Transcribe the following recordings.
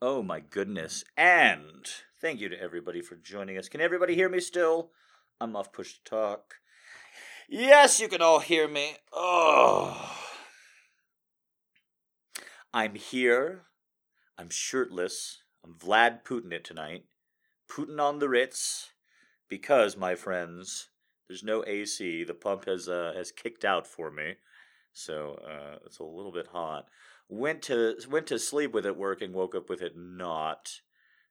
Oh, my goodness. And thank you to everybody for joining us. Can everybody hear me still? I'm off push to talk. Yes, you can all hear me. Oh. I'm here. I'm shirtless. I'm Vlad Putin it tonight. Putin on the Ritz. Because, my friends, there's no AC. The pump has kicked out for me. So it's a little bit hot. Went to sleep with it working, woke up with it not.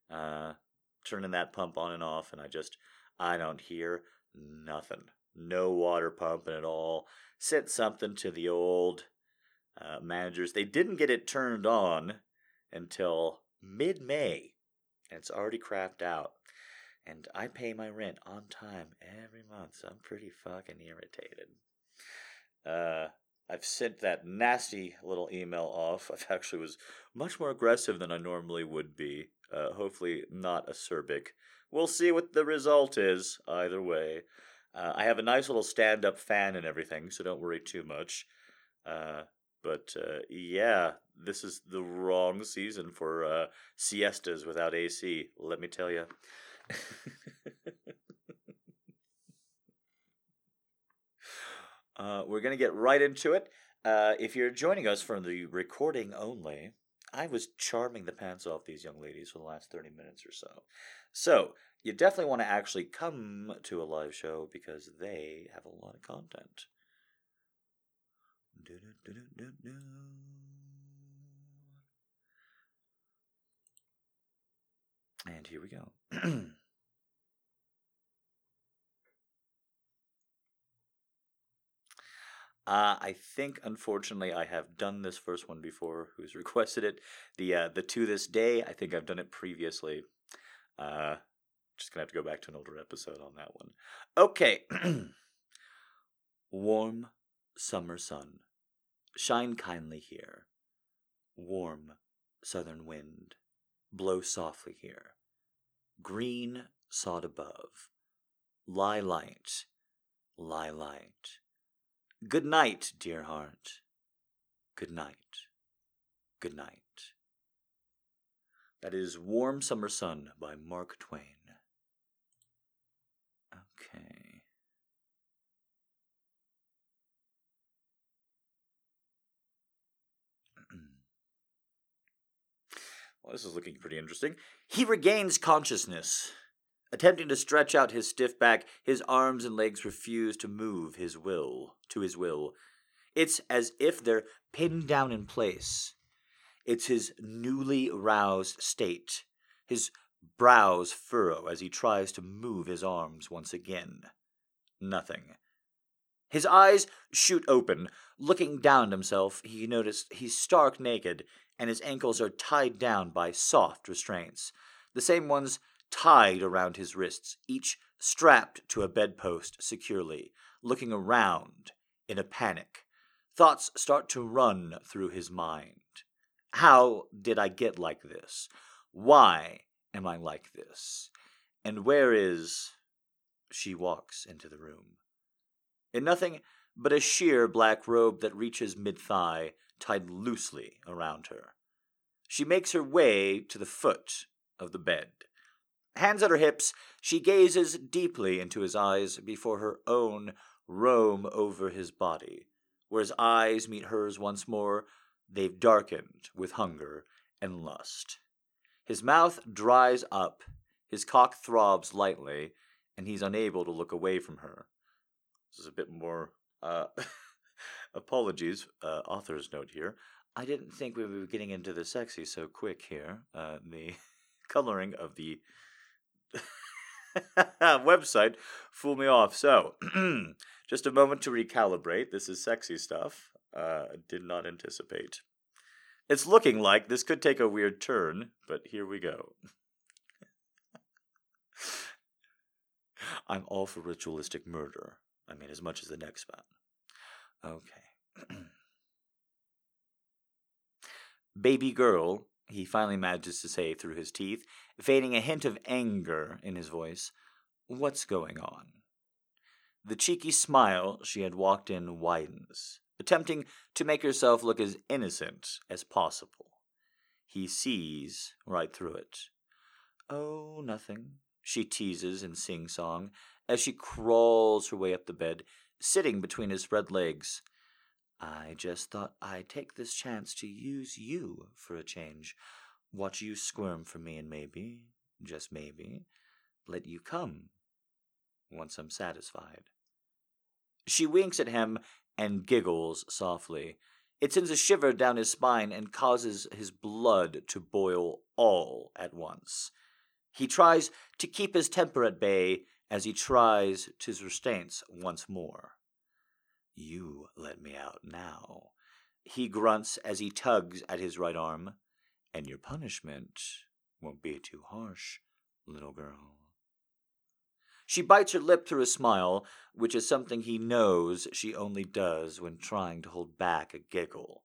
Turning that pump on and off, and I don't hear nothing. No water pumping at all. Sent something to the old managers. They didn't get it turned on until mid-May, and it's already crapped out. And I pay my rent on time every month, so I'm pretty fucking irritated. I've sent that nasty little email off. I actually was much more aggressive than I normally would be. Hopefully not acerbic. We'll see what the result is either way. I have a nice little stand-up fan and everything, so don't worry too much. But this is the wrong season for siestas without AC, let me tell you. We're going to get right into it. If you're joining us from the recording only, I was charming the pants off these young ladies for the last 30 minutes or so. So you definitely want to actually come to a live show because they have a lot of content. And here we go. I think, unfortunately, I have done this first one before. Who's requested it? The To This Day, I think I've done it previously. Just going to have to go back to an older episode on that one. Okay. Warm summer sun. Shine kindly here. Warm southern wind. Blow softly here. Green sod above. Lie light. Lie light. Good night, dear heart. Good night. Good night. That is Warm Summer Sun by Mark Twain. Okay. Well, this is looking pretty interesting. He regains consciousness. Attempting to stretch out his stiff back, his arms and legs refuse to move to his will. It's as if they're pinned down in place. It's his newly roused state, his brows furrow as he tries to move his arms once again. Nothing. His eyes shoot open. Looking down at himself, he noticed he's stark naked, and his ankles are tied down by soft restraints, the same ones tied around his wrists, each strapped to a bedpost securely, looking around in a panic. Thoughts start to run through his mind. How did I get like this? Why am I like this? And where is... She walks into the room. In nothing but a sheer black robe that reaches mid-thigh, tied loosely around her. She makes her way to the foot of the bed. Hands at her hips, she gazes deeply into his eyes before her own roam over his body. Where his eyes meet hers once more, they've darkened with hunger and lust. His mouth dries up, his cock throbs lightly, and he's unable to look away from her. This is a bit more, apologies, author's note here. I didn't think we were getting into the sexy so quick here. The coloring of the website fool me off. So just a moment to recalibrate. This is sexy stuff. Did not anticipate. It's looking like this could take a weird turn, but here we go. I'm all for ritualistic murder. I mean, as much as the next man. Okay. Baby girl, he finally manages to say through his teeth, feigning a hint of anger in his voice. What's going on? The cheeky smile she had walked in widens, attempting to make herself look as innocent as possible. He sees right through it. "Oh, nothing," she teases in sing-song as she crawls her way up the bed, sitting between his spread legs. "I just thought I'd take this chance to use you for a change. Watch you squirm for me and maybe, just maybe, let you come once I'm satisfied." She winks at him and giggles softly. It sends a shiver down his spine and causes his blood to boil all at once. He tries to keep his temper at bay as he tries his restraints once more. "You let me out now," he grunts as he tugs at his right arm, "and your punishment won't be too harsh, little girl." She bites her lip through a smile, which is something he knows she only does when trying to hold back a giggle.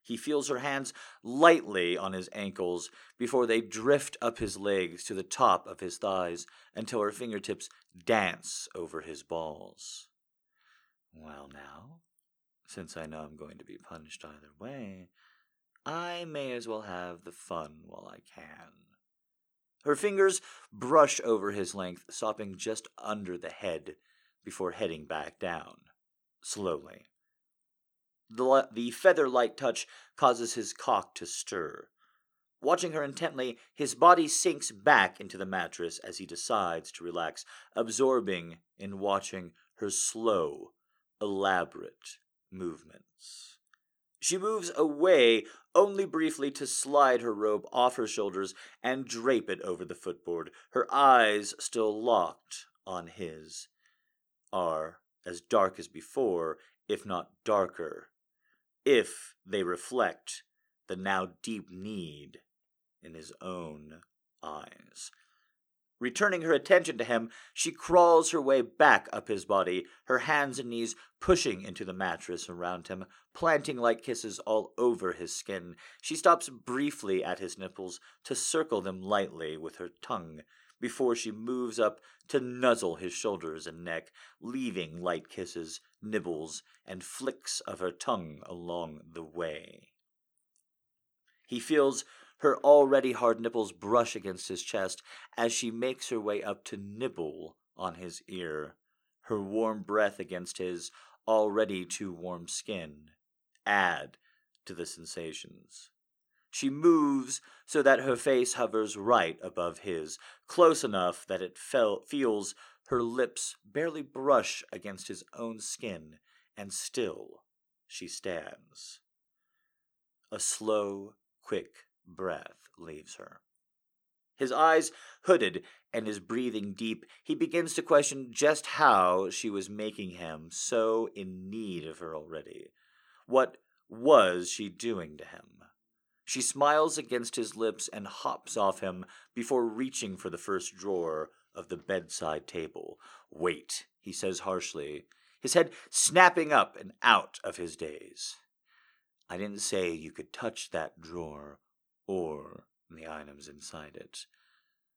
He feels her hands lightly on his ankles before they drift up his legs to the top of his thighs until her fingertips dance over his balls. "Well now, since I know I'm going to be punished either way, I may as well have the fun while I can." Her fingers brush over his length, sopping just under the head before heading back down, slowly. The feather-like touch causes his cock to stir. Watching her intently, his body sinks back into the mattress as he decides to relax, absorbing in watching her slow, elaborate movements. She moves away only briefly to slide her robe off her shoulders and drape it over the footboard, her eyes still locked on his, are as dark as before, if not darker, if they reflect the now deep need in his own eyes. Returning her attention to him, she crawls her way back up his body, her hands and knees pushing into the mattress around him, planting like kisses all over his skin. She stops briefly at his nipples to circle them lightly with her tongue before she moves up to nuzzle his shoulders and neck, leaving light kisses, nibbles, and flicks of her tongue along the way. He feels her already hard nipples brush against his chest as she makes her way up to nibble on his ear, her warm breath against his already too warm skin add to the sensations. She moves so that her face hovers right above his, close enough that it feels her lips barely brush against his own skin, and still she stands. A slow, quick breath leaves her. His eyes hooded and his breathing deep, he begins to question just how she was making him so in need of her already. What was she doing to him? She smiles against his lips and hops off him before reaching for the first drawer of the bedside table. "Wait," he says harshly, his head snapping up and out of his daze. "I didn't say you could touch that drawer or the items inside it."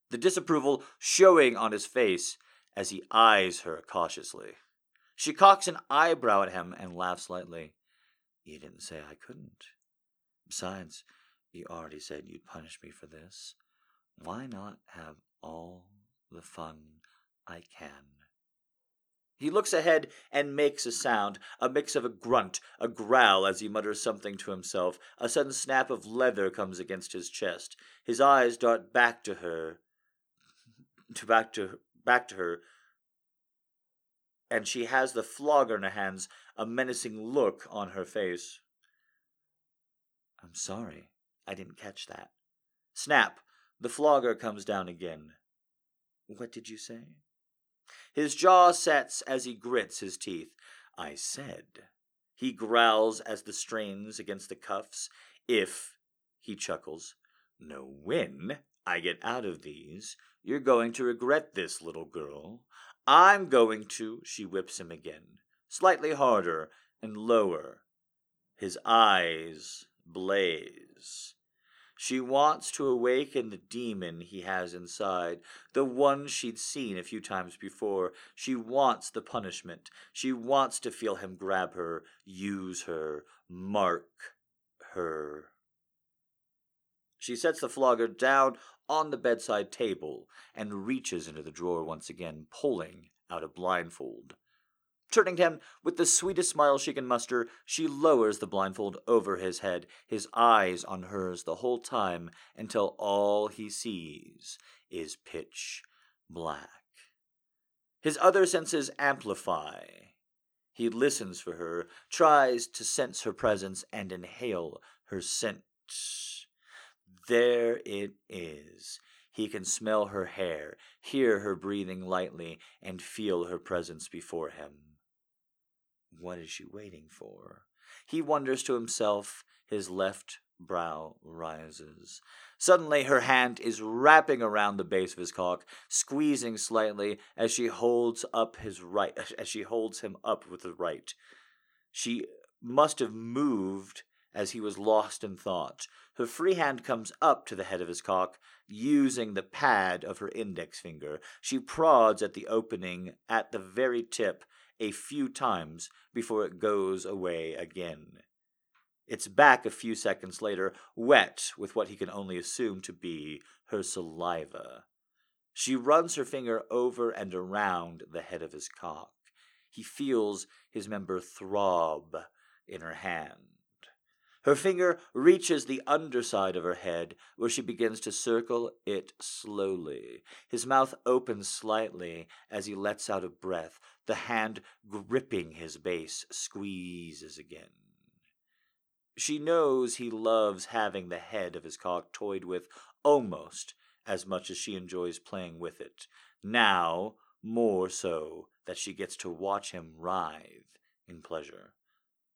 The disapproval showing on his face as he eyes her cautiously. She cocks an eyebrow at him and laughs lightly. "You didn't say I couldn't. Besides, you already said you'd punish me for this. Why not have all the fun I can?" He looks ahead and makes a sound, a mix of a grunt, a growl as he mutters something to himself. A sudden snap of leather comes against his chest. His eyes dart back to her, and she has the flogger in her hands, a menacing look on her face. "I'm sorry, I didn't catch that." Snap, the flogger comes down again. "What did you say?" His jaw sets as he grits his teeth. "I said," he growls as the strains against the cuffs. "If," he chuckles, "no, when I get out of these, you're going to regret this, little girl. I'm going to," she whips him again, slightly harder and lower. His eyes blaze. She wants to awaken the demon he has inside, the one she'd seen a few times before. She wants the punishment. She wants to feel him grab her, use her, mark her. She sets the flogger down on the bedside table and reaches into the drawer once again, pulling out a blindfold. Turning to him with the sweetest smile she can muster, she lowers the blindfold over his head, his eyes on hers the whole time, until all he sees is pitch black. His other senses amplify. He listens for her, tries to sense her presence, and inhale her scent. There it is. He can smell her hair, hear her breathing lightly, and feel her presence before him. What is she waiting for? He wonders to himself. His left brow rises. Suddenly, her hand is wrapping around the base of his cock, squeezing slightly as she holds up his right. As she holds him up with the right, she must have moved as he was lost in thought. Her free hand comes up to the head of his cock, using the pad of her index finger. She prods at the opening at the very tip a few times before it goes away again. It's back a few seconds later, wet with what he can only assume to be her saliva. She runs her finger over and around the head of his cock. He feels his member throb in her hand. Her finger reaches the underside of her head, where she begins to circle it slowly. His mouth opens slightly as he lets out a breath. The hand gripping his base squeezes again. She knows he loves having the head of his cock toyed with almost as much as she enjoys playing with it. Now, more so that she gets to watch him writhe in pleasure.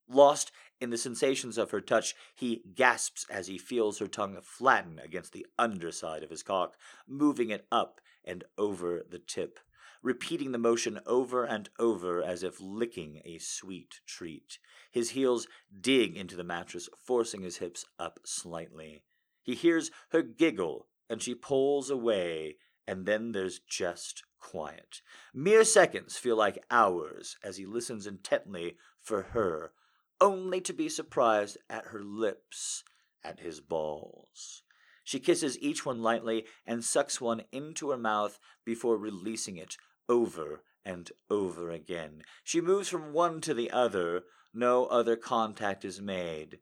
Lost in the sensations of her touch, he gasps as he feels her tongue flatten against the underside of his cock, moving it up and over the tip, repeating the motion over and over as if licking a sweet treat. His heels dig into the mattress, forcing his hips up slightly. He hears her giggle, and she pulls away, and then there's just quiet. Mere seconds feel like hours as he listens intently for her, only to be surprised at her lips, at his balls. She kisses each one lightly and sucks one into her mouth before releasing it over and over again. She moves from one to the other. No other contact is made,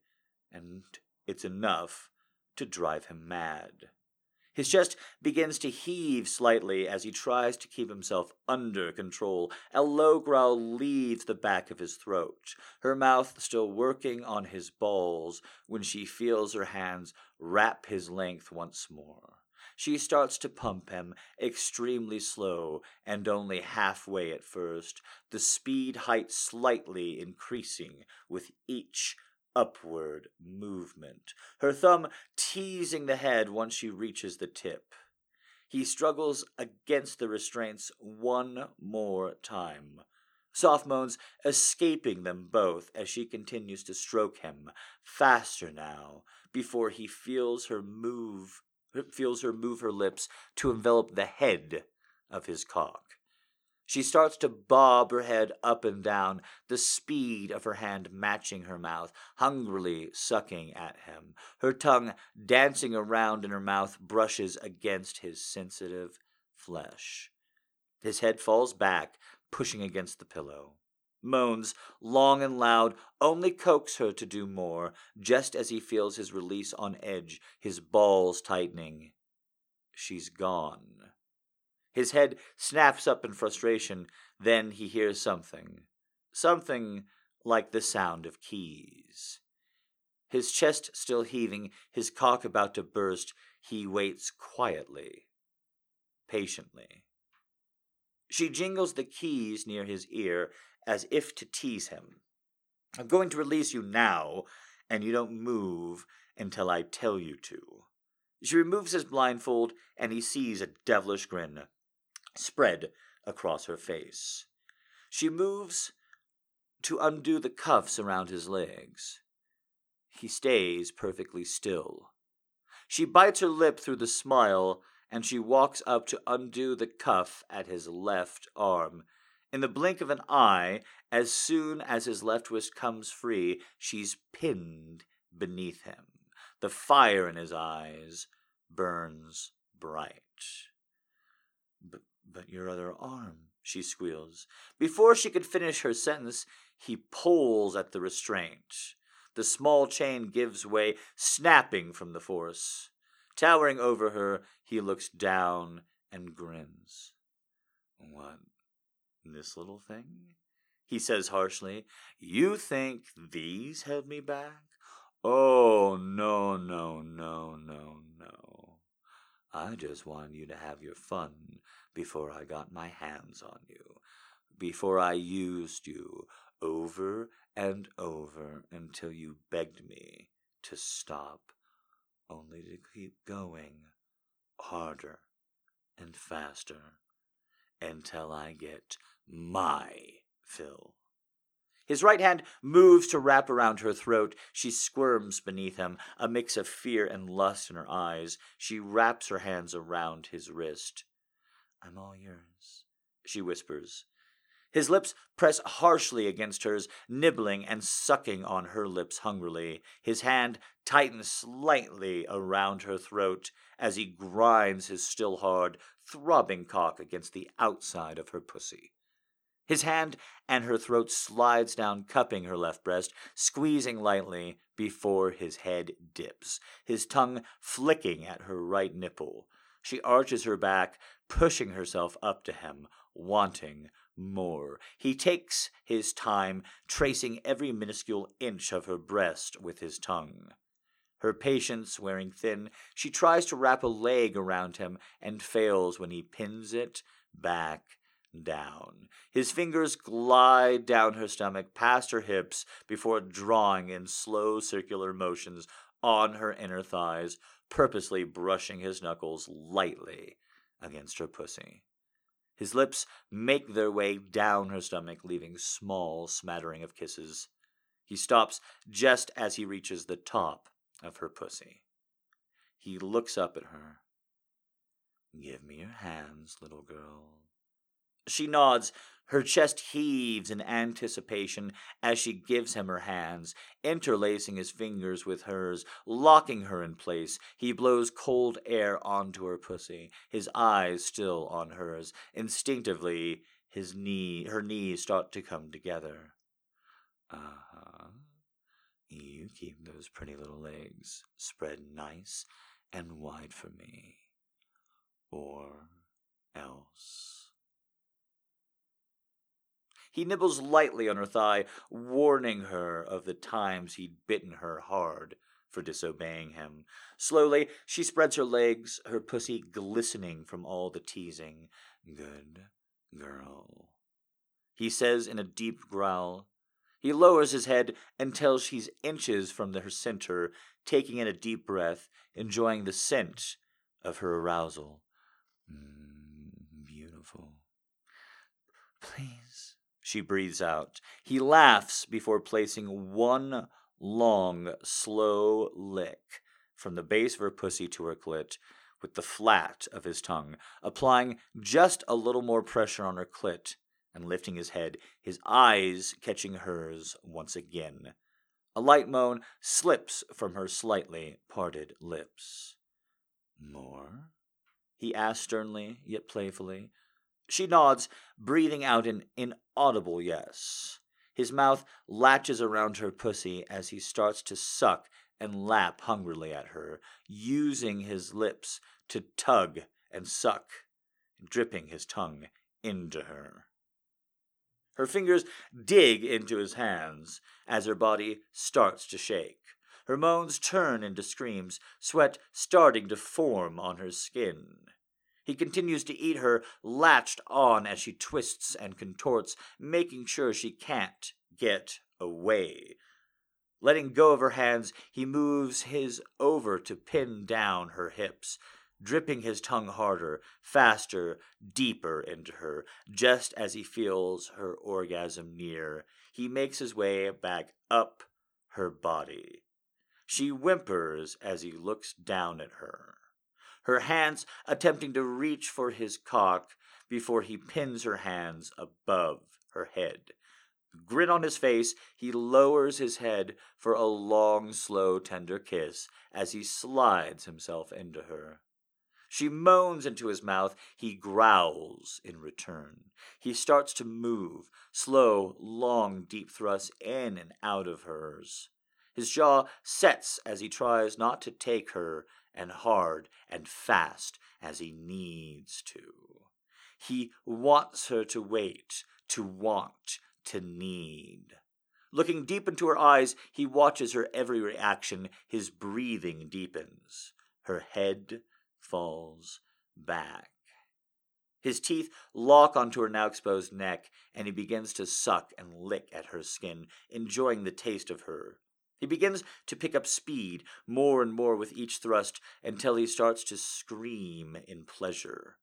and it's enough to drive him mad. His chest begins to heave slightly as he tries to keep himself under control. A low growl leaves the back of his throat, her mouth still working on his balls when she feels her hands wrap his length once more. She starts to pump him, extremely slow and only halfway at first, the speed height slightly increasing with each upward movement, her thumb teasing the head once she reaches the tip. He struggles against the restraints one more time, soft moans escaping them both as she continues to stroke him, faster now, before he feels her move her lips to envelop the head of his cock. She starts to bob her head up and down, the speed of her hand matching her mouth, hungrily sucking at him. Her tongue dancing around in her mouth, brushes against his sensitive flesh. His head falls back, pushing against the pillow. Moans, long and loud, only coax her to do more, just as he feels his release on edge, his balls tightening. She's gone. His head snaps up in frustration. Then he hears something. Something like the sound of keys. His chest still heaving, his cock about to burst, he waits quietly, patiently. She jingles the keys near his ear as if to tease him. I'm going to release you now, and you don't move until I tell you to. She removes his blindfold, and he sees a devilish grin spread across her face. She moves to undo the cuffs around his legs. He stays perfectly still. She bites her lip through the smile, and she walks up to undo the cuff at his left arm. In the blink of an eye, as soon as his left wrist comes free, she's pinned beneath him, The fire in his eyes burns bright. But your other arm, she squeals. Before she could finish her sentence, he pulls at the restraint. The small chain gives way, snapping from the force. Towering over her, he looks down and grins. What, this little thing? He says harshly. You think these held me back? Oh, no, no, no, no, no. I just wanted you to have your fun before I got my hands on you, before I used you over and over until you begged me to stop, only to keep going harder and faster until I get my fill. His right hand moves to wrap around her throat. She squirms beneath him, a mix of fear and lust in her eyes. She wraps her hands around his wrist. I'm all yours, she whispers. His lips press harshly against hers, nibbling and sucking on her lips hungrily. His hand tightens slightly around her throat as he grinds his still hard, throbbing cock against the outside of her pussy. His hand and her throat slides down, cupping her left breast, squeezing lightly before his head dips, his tongue flicking at her right nipple. She arches her back, pushing herself up to him, wanting more. He takes his time, tracing every minuscule inch of her breast with his tongue. Her patience wearing thin, she tries to wrap a leg around him and fails when he pins it back down. His fingers glide down her stomach, past her hips, before drawing in slow circular motions on her inner thighs, purposely brushing his knuckles lightly against her pussy. His lips make their way down her stomach, leaving small smattering of kisses. He stops just as he reaches the top of her pussy. He looks up at her. Give me your hands, little girl. She nods, her chest heaves in anticipation as she gives him her hands, interlacing his fingers with hers, locking her in place. He blows cold air onto her pussy, his eyes still on hers. Instinctively, her knees start to come together. Uh-huh. You keep those pretty little legs spread nice and wide for me, or else. He nibbles lightly on her thigh, warning her of the times he'd bitten her hard for disobeying him. Slowly, she spreads her legs, her pussy glistening from all the teasing. Good girl, he says in a deep growl. He lowers his head until she's inches from her center, taking in a deep breath, enjoying the scent of her arousal. Beautiful. Please. She breathes out. He laughs before placing one long, slow lick from the base of her pussy to her clit with the flat of his tongue, applying just a little more pressure on her clit and lifting his head, his eyes catching hers once again. A light moan slips from her slightly parted lips. More? He asks sternly, yet playfully. She nods, breathing out an inaudible yes. His mouth latches around her pussy as he starts to suck and lap hungrily at her, using his lips to tug and suck, dripping his tongue into her. Her fingers dig into his hands as her body starts to shake. Her moans turn into screams, sweat starting to form on her skin. He continues to eat her, latched on as she twists and contorts, making sure she can't get away. Letting go of her hands, he moves his over to pin down her hips, dripping his tongue harder, faster, deeper into her. Just as he feels her orgasm near, he makes his way back up her body. She whimpers as he looks down at her. Her hands attempting to reach for his cock before he pins her hands above her head. Grin on his face, he lowers his head for a long, slow, tender kiss as he slides himself into her. She moans into his mouth. He growls in return. He starts to move, slow, long, deep thrusts in and out of hers. His jaw sets as he tries not to take her, and hard and fast as he needs to. He wants her to wait, to want, to need. Looking deep into her eyes, he watches her every reaction. His breathing deepens. Her head falls back. His teeth lock onto her now exposed neck, and he begins to suck and lick at her skin, enjoying the taste of her. He begins to pick up speed, more and more with each thrust, until he starts to scream in pleasure.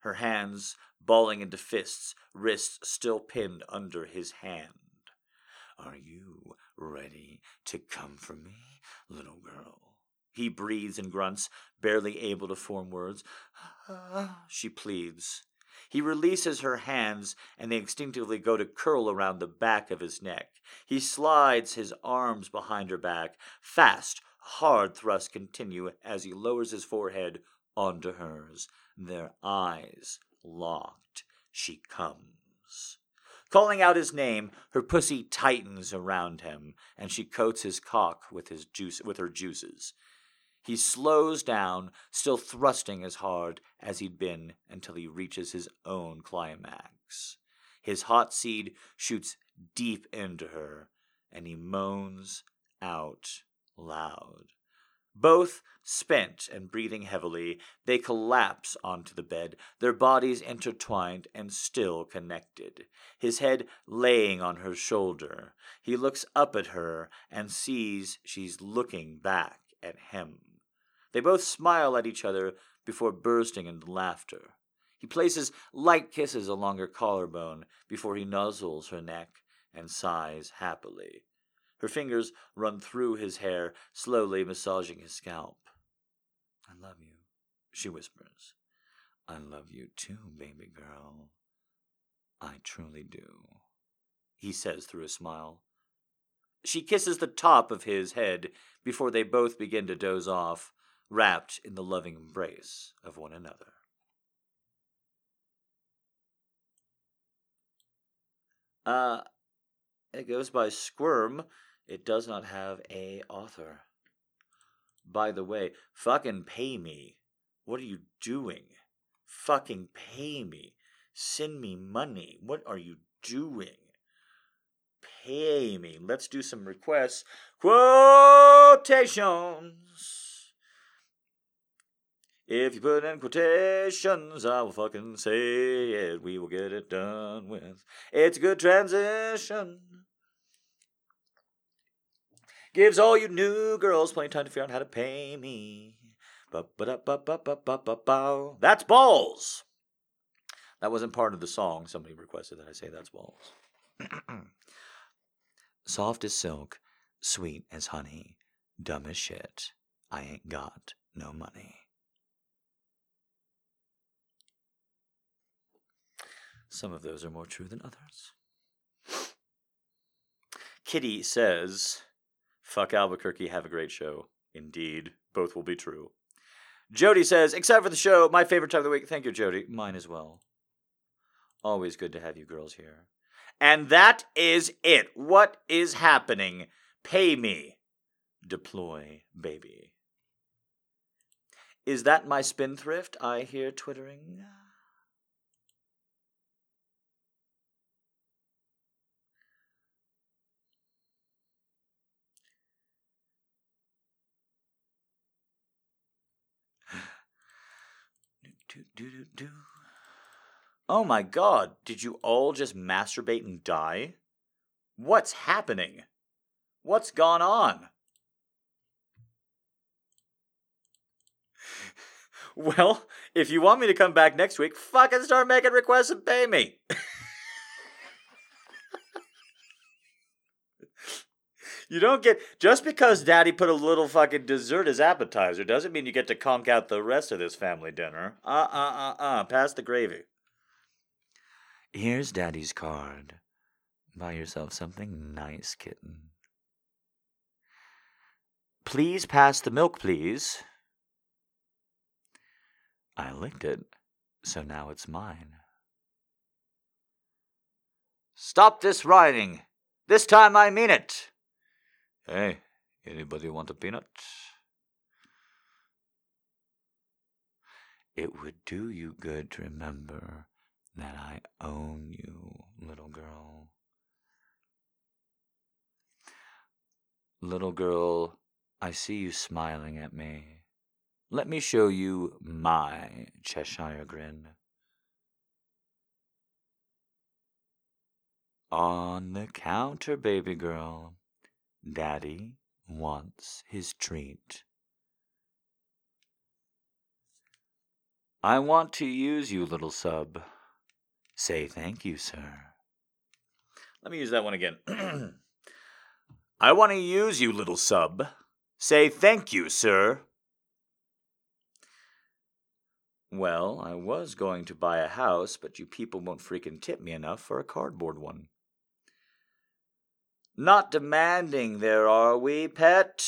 Her hands balling into fists, wrists still pinned under his hand. "Are you ready to come for me, little girl?" He breathes and grunts, barely able to form words. She pleads. He releases her hands, and they instinctively go to curl around the back of his neck. He slides his arms behind her back. Fast, hard thrusts continue as he lowers his forehead onto hers. Their eyes locked. She comes. Calling out his name, her pussy tightens around him, and she coats his cock with her juices. He slows down, still thrusting as hard as he'd been until he reaches his own climax. His hot seed shoots deep into her, and he moans out loud. Both spent and breathing heavily, they collapse onto the bed, their bodies intertwined and still connected, his head laying on her shoulder. He looks up at her and sees she's looking back at him. They both smile at each other before bursting into laughter. He places light kisses along her collarbone before he nuzzles her neck and sighs happily. Her fingers run through his hair, slowly massaging his scalp. "I love you," she whispers. "I love you too, baby girl. I truly do," he says through a smile. She kisses the top of his head before they both begin to doze off, wrapped in the loving embrace of one another. It goes by Squirm. It does not have a author. By the way, fucking pay me. What are you doing? Fucking pay me. Send me money. What are you doing? Pay me. Let's do some requests. Quotations. If you put in quotations, I will fucking say it. We will get it done with. It's a good transition. Gives all you new girls plenty of time to figure out how to pay me. Ba-ba-da-ba-ba-ba-ba-ba. That's balls. That wasn't part of the song. Somebody requested that I say that's balls. Soft as silk, sweet as honey, dumb as shit. I ain't got no money. Some of those are more true than others. Kitty says, "Fuck Albuquerque, have a great show." Indeed, both will be true. Jody says, "Except for the show, my favorite time of the week." Thank you, Jody. Mine as well. Always good to have you girls here. And that is it. What is happening? Pay me. Deploy, baby. Is that my spindthrift I hear twittering? Do. Oh my god, did you all just masturbate and die? What's happening? What's gone on? Well, if you want me to come back next week, fucking start making requests and pay me. You don't get, just because Daddy put a little fucking dessert as appetizer doesn't mean you get to conk out the rest of this family dinner. Pass the gravy. Here's Daddy's card. Buy yourself something nice, kitten. Please pass the milk, please. I licked it, so now it's mine. Stop this rioting. This time I mean it. Hey, anybody want a peanut? It would do you good to remember that I own you, little girl. Little girl, I see you smiling at me. Let me show you my Cheshire grin. On the counter, baby girl. Daddy wants his treat. I want to use you, little sub. Say thank you, sir. Let me use that one again. I want to use you, little sub. Say thank you, sir. Well, I was going to buy a house, but you people won't freaking tip me enough for a cardboard one. Not demanding there, are we, pet?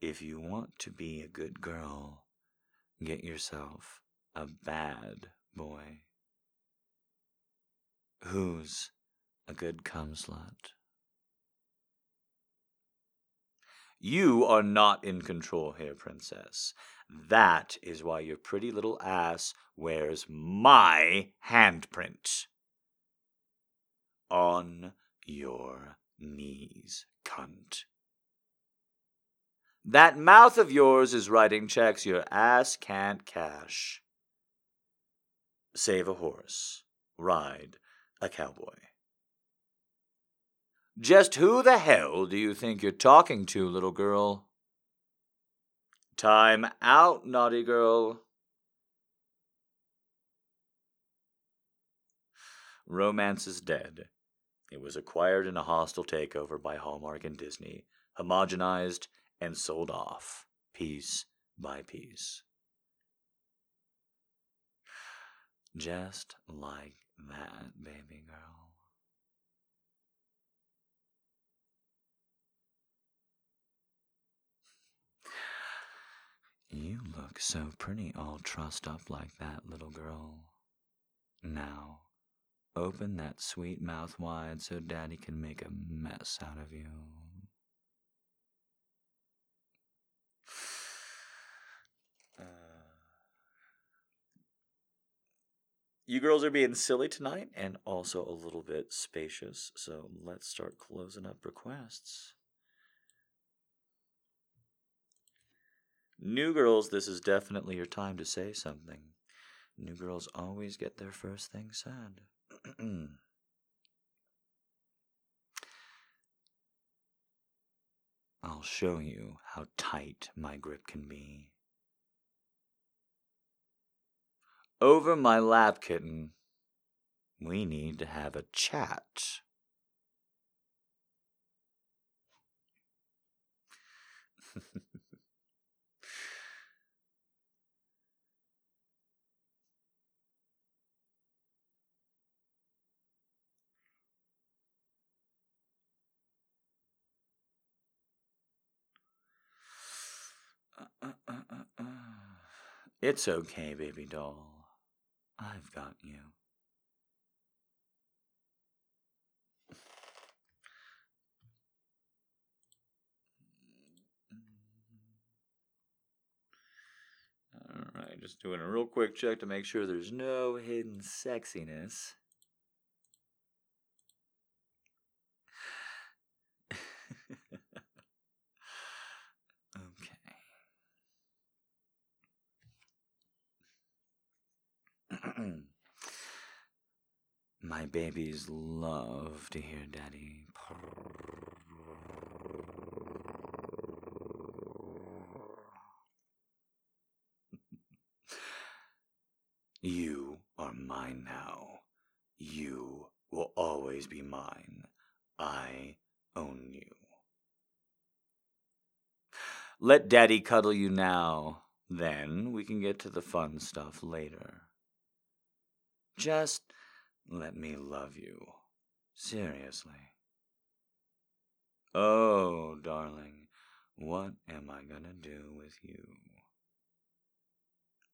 If you want to be a good girl, get yourself a bad boy. Who's a good cum slut? You are not in control here, princess. That is why your pretty little ass wears my handprint. On your knees, cunt. That mouth of yours is writing checks your ass can't cash. Save a horse. Ride a cowboy. Just who the hell do you think you're talking to, little girl? Time out, naughty girl. Romance is dead. It was acquired in a hostile takeover by Hallmark and Disney, homogenized and sold off, piece by piece. Just like that, baby girl. You look so pretty all trussed up like that, little girl. Now, open that sweet mouth wide so Daddy can make a mess out of you. You girls are being silly tonight and also a little bit spacious, so let's start closing up requests. New girls, this is definitely your time to say something. New girls always get their first thing said. I'll show you how tight my grip can be. Over my lap, kitten. We need to have a chat. It's okay, baby doll. I've got you. All right, just doing a real quick check to make sure there's no hidden sexiness. My babies love to hear Daddy. You are mine now. You will always be mine. I own you. Let Daddy cuddle you now. Then we can get to the fun stuff later. Just let me love you. Seriously. Oh, darling, what am I gonna do with you?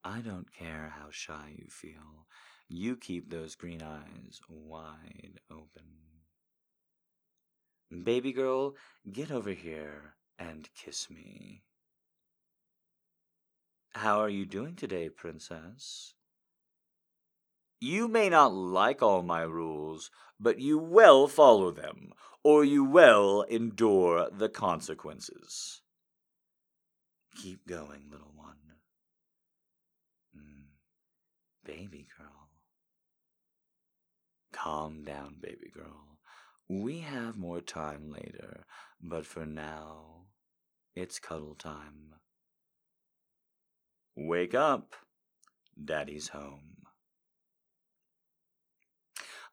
I don't care how shy you feel. You keep those green eyes wide open. Baby girl, get over here and kiss me. How are you doing today, princess? You may not like all my rules, but you will follow them, or you will endure the consequences. Keep going, little one. Baby girl. Calm down, baby girl. We have more time later, but for now, it's cuddle time. Wake up. Daddy's home.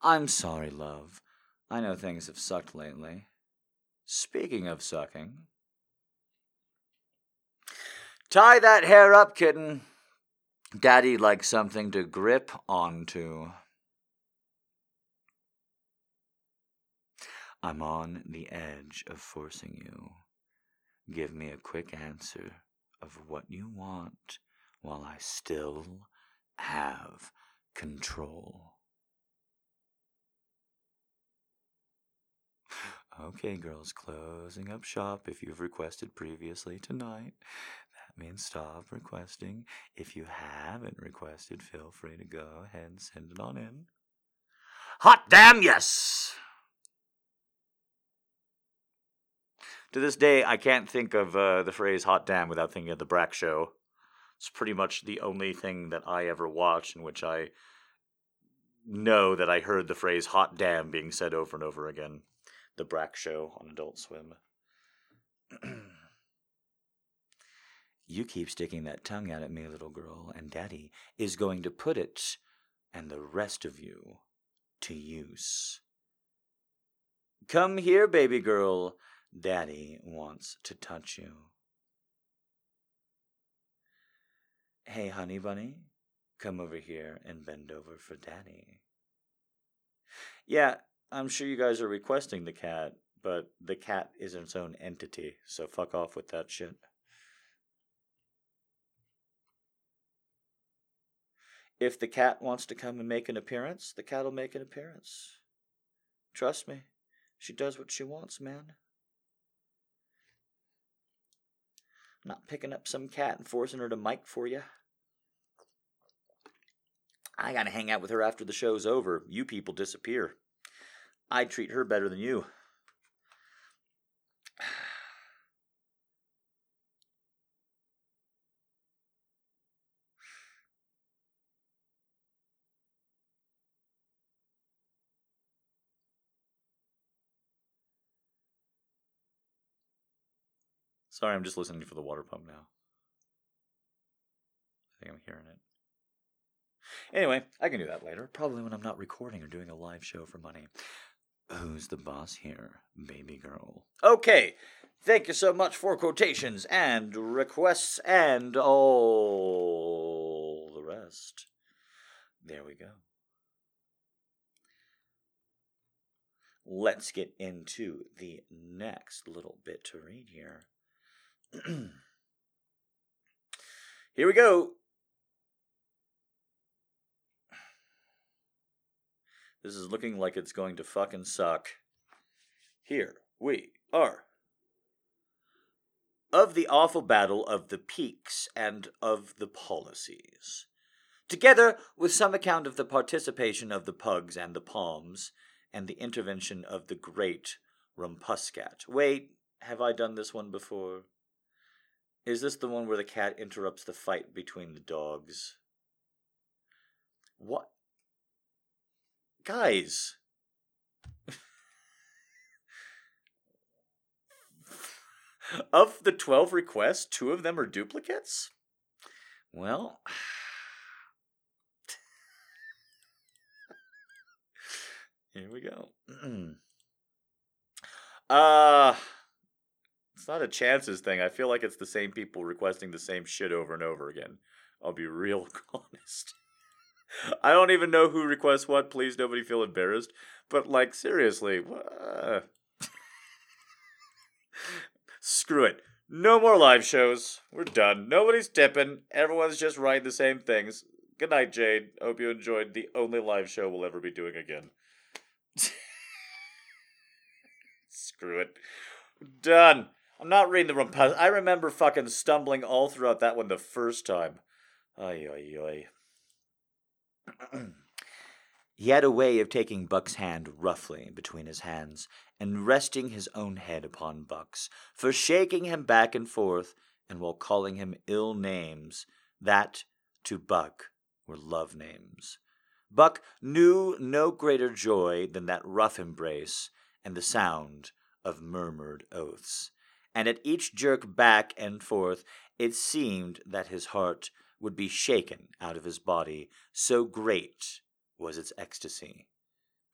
I'm sorry, love. I know things have sucked lately. Speaking of sucking... Tie that hair up, kitten. Daddy likes something to grip onto. I'm on the edge of forcing you. Give me a quick answer of what you want while I still have control. Okay, girls, closing up shop. If you've requested previously tonight, that means stop requesting. If you haven't requested, feel free to go ahead and send it on in. Hot damn yes! To this day, I can't think of the phrase hot damn without thinking of The Brack Show. It's pretty much the only thing that I ever watched in which I know that I heard the phrase hot damn being said over and over again. The Brack Show on Adult Swim. You keep sticking that tongue out at me, little girl, and Daddy is going to put it, and the rest of you, to use. Come here, baby girl. Daddy wants to touch you. Hey, honey bunny, come over here and bend over for Daddy. Yeah, I'm sure you guys are requesting the cat, but the cat is its own entity, so fuck off with that shit. If the cat wants to come and make an appearance, the cat'll make an appearance. Trust me, she does what she wants, man. I'm not picking up some cat and forcing her to mic for you. I gotta hang out with her after the show's over. You people disappear. I treat her better than you. Sorry, I'm just listening for the water pump now. I think I'm hearing it. Anyway, I can do that later. Probably when I'm not recording or doing a live show for money. Who's the boss here, baby girl? Okay, thank you so much for quotations and requests and all the rest. There we go. Let's get into the next little bit to read here. Here we go. This is looking like it's going to fucking suck. Here we are. Of the awful battle of the peaks and of the policies. Together with some account of the participation of the pugs and the palms, and the intervention of the great Rumpuscat. Wait, have I done this one before? Is this the one where the cat interrupts the fight between the dogs? What? Guys. Of the 12 requests, 2 of them are duplicates? Well. Here we go. It's not a chances thing. I feel like it's the same people requesting the same shit over and over again. I'll be real honest. I don't even know who requests what. Please, nobody feel embarrassed. But, like, seriously. Screw it. No more live shows. We're done. Nobody's tipping. Everyone's just writing the same things. Good night, Jade. Hope you enjoyed the only live show we'll ever be doing again. Screw it. Done. I'm not reading the Rapunzel. I remember fucking stumbling all throughout that one the first time. Ay, ay, ay. He had a way of taking Buck's hand roughly between his hands and resting his own head upon Buck's, for shaking him back and forth, and while calling him ill names that, to Buck, were love names. Buck knew no greater joy than that rough embrace and the sound of murmured oaths, and at each jerk back and forth it seemed that his heart would be shaken out of his body, so great was its ecstasy.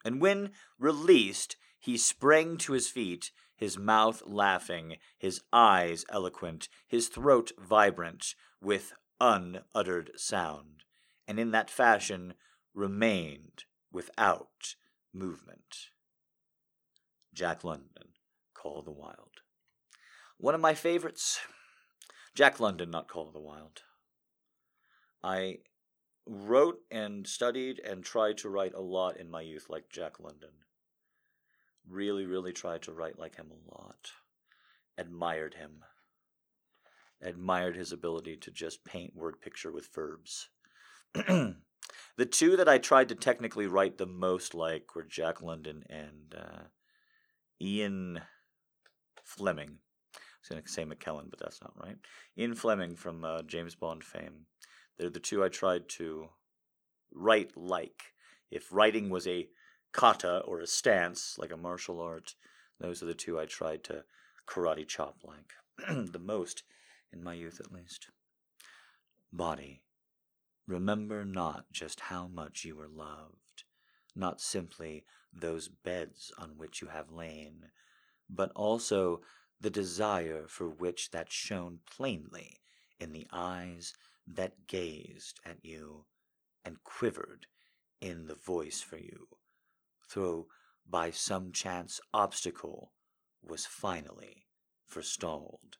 And when released, he sprang to his feet, his mouth laughing, his eyes eloquent, his throat vibrant with unuttered sound, and in that fashion remained without movement. Jack London, Call of the Wild. One of my favorites. Jack London, not Call of the Wild. I wrote and studied and tried to write a lot in my youth like Jack London. Really, really tried to write like him a lot. Admired him. Admired his ability to just paint word picture with verbs. The two that I tried to technically write the most like were Jack London and Ian Fleming. I was going to say McKellen, but that's not right. Ian Fleming from James Bond fame. They're the two I tried to write like. If writing was a kata or a stance, like a martial art, those are the two I tried to karate chop like. The most, in my youth at least. Body, remember not just how much you were loved, not simply those beds on which you have lain, but also the desire for which that shone plainly in the eyes that gazed at you and quivered in the voice for you, though by some chance obstacle was finally forestalled.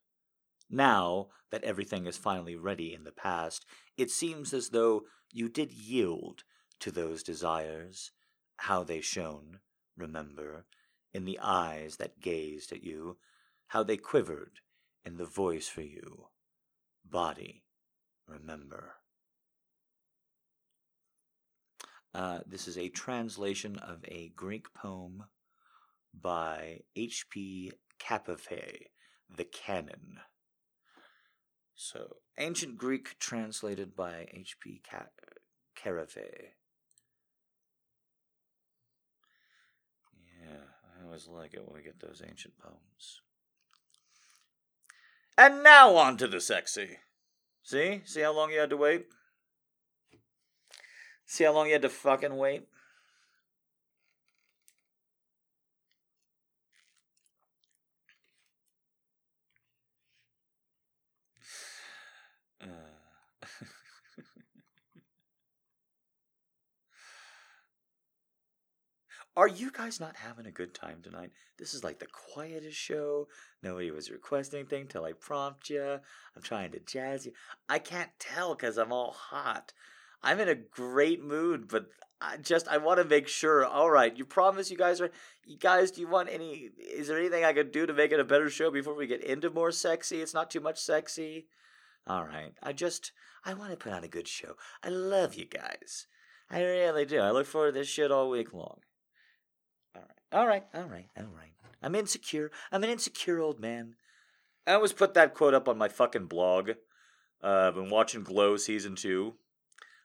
Now that everything is finally ready in the past, it seems as though you did yield to those desires, how they shone, remember, in the eyes that gazed at you, how they quivered in the voice for you. Body, remember. This is a translation of a Greek poem by HP Capafe, The Canon. So, ancient Greek translated by HP Capafe. I always like it when we get those ancient poems. And now on to the sexy. See? See how long you had to wait? See how long you had to fucking wait? Are you guys not having a good time tonight? This is like the quietest show. Nobody was requesting anything till I prompt you. I'm trying to jazz you. I can't tell because I'm all hot. I'm in a great mood, but I want to make sure. All right, you promise do you want any, is there anything I could do to make it a better show before we get into more sexy? It's not too much sexy. All right, I want to put on a good show. I love you guys. I really do. I look forward to this shit all week long. All right. I'm insecure. I'm an insecure old man. I always put that quote up on my fucking blog. I've been watching Glow Season 2.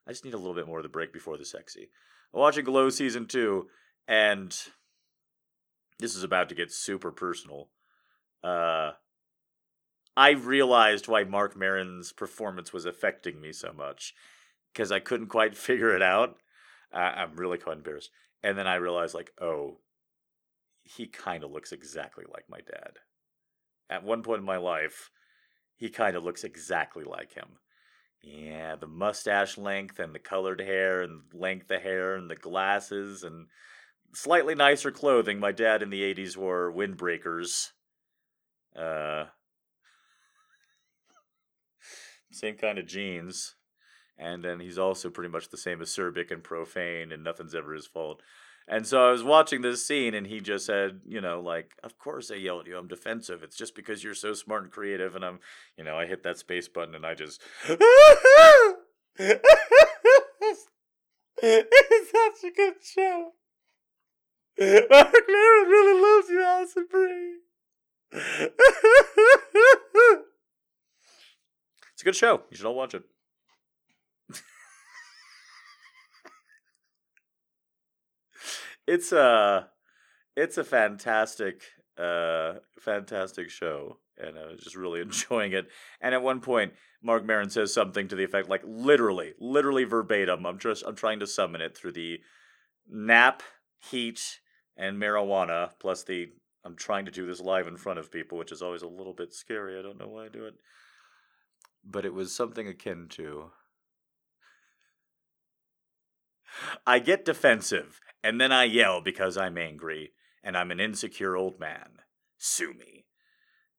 I just need a little bit more of the break before the sexy. I'm watching Glow Season 2, and this is about to get super personal. I realized why Marc Maron's performance was affecting me so much, because I couldn't quite figure it out. I'm really quite embarrassed. And then I realized, he kind of looks exactly like my dad. At one point in my life, he kind of looks exactly like him. Yeah, the mustache length and the colored hair and length of hair and the glasses and slightly nicer clothing. My dad in the 80s wore windbreakers. Same kind of jeans. And then he's also pretty much the same acerbic and profane, and nothing's ever his fault. And so I was watching this scene, and he just said, you know, like, of course I yell at you. I'm defensive. It's just because you're so smart and creative. And I'm, you know, I hit that space button, and I just, it's such a good show. Marc Maron really loves you, Alison Brie. It's a good show. You should all watch it. It's a fantastic show, and I was just really enjoying it. And at one point, Marc Maron says something to the effect, like literally verbatim. I'm trying to summon it through the nap, heat, and marijuana, plus the I'm trying to do this live in front of people, which is always a little bit scary. I don't know why I do it, but it was something akin to, I get defensive. And then I yell because I'm angry, and I'm an insecure old man. Sue me.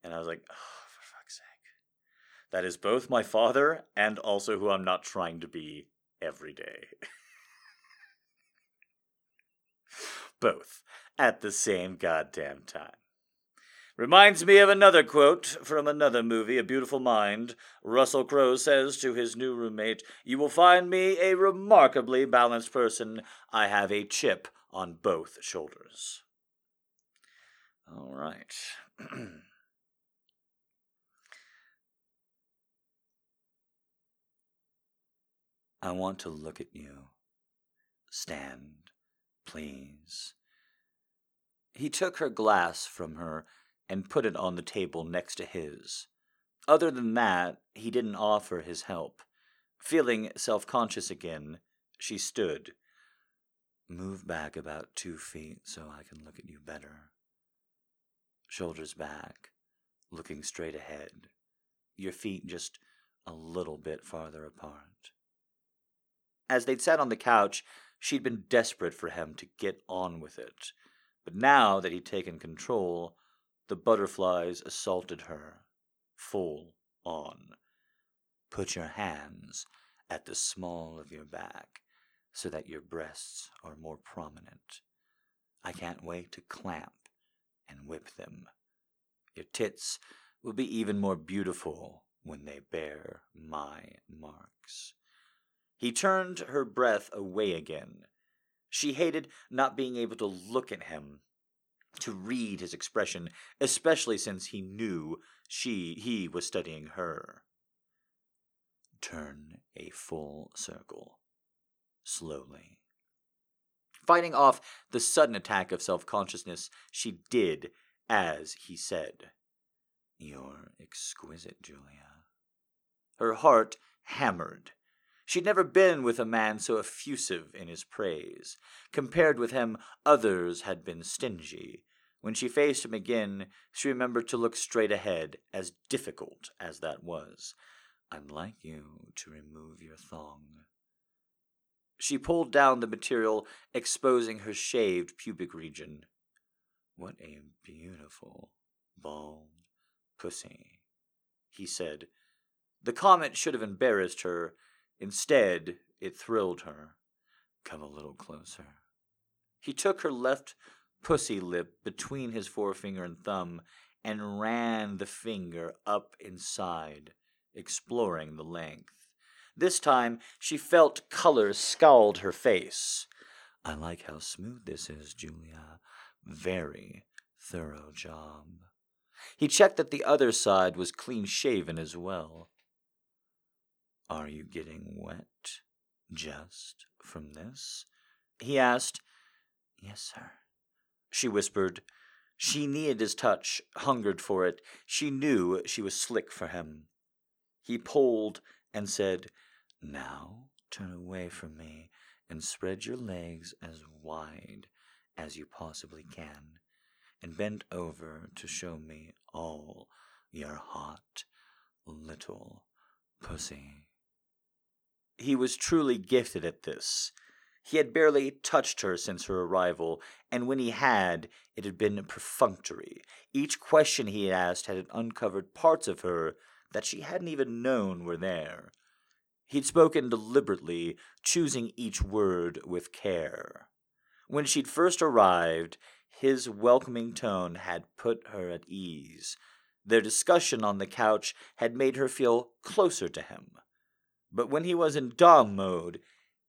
And I was like, oh, for fuck's sake. That is both my father and also who I'm not trying to be every day. Both at the same goddamn time. Reminds me of another quote from another movie, A Beautiful Mind. Russell Crowe says to his new roommate, "You will find me a remarkably balanced person. I have a chip on both shoulders." All right. I want to look at you. Stand, please. He took her glass from her and put it on the table next to his. Other than that, he didn't offer his help. Feeling self-conscious again, she stood. Move back about 2 feet so I can look at you better. Shoulders back, looking straight ahead. Your feet just a little bit farther apart. As they'd sat on the couch, she'd been desperate for him to get on with it. But now that he'd taken control, the butterflies assaulted her, full on. Put your hands at the small of your back so that your breasts are more prominent. I can't wait to clamp and whip them. Your tits will be even more beautiful when they bear my marks. He turned her breath away again. She hated not being able to look at him, to read his expression, especially since he knew he was studying her. Turn a full circle, slowly. Fighting off the sudden attack of self-consciousness, she did as he said. You're exquisite, Julia. Her heart hammered. She'd never been with a man so effusive in his praise. Compared with him, others had been stingy. When she faced him again, she remembered to look straight ahead, as difficult as that was. I'd like you to remove your thong. She pulled down the material, exposing her shaved pubic region. What a beautiful, bald pussy, he said. The comment should have embarrassed her. Instead, it thrilled her. Come a little closer. He took her left pussy lip between his forefinger and thumb and ran the finger up inside, exploring the length. This time, she felt color scald her face. I like how smooth this is, Julia. Very thorough job. He checked that the other side was clean-shaven as well. Are you getting wet just from this? He asked. Yes, sir, she whispered. She needed his touch, hungered for it. She knew she was slick for him. He pulled and said, Now turn away from me and spread your legs as wide as you possibly can, and bend over to show me all your hot little pussy. He was truly gifted at this. He had barely touched her since her arrival, and when he had, it had been perfunctory. Each question he had asked had uncovered parts of her that she hadn't even known were there. He'd spoken deliberately, choosing each word with care. When she'd first arrived, his welcoming tone had put her at ease. Their discussion on the couch had made her feel closer to him. But when he was in dom mode,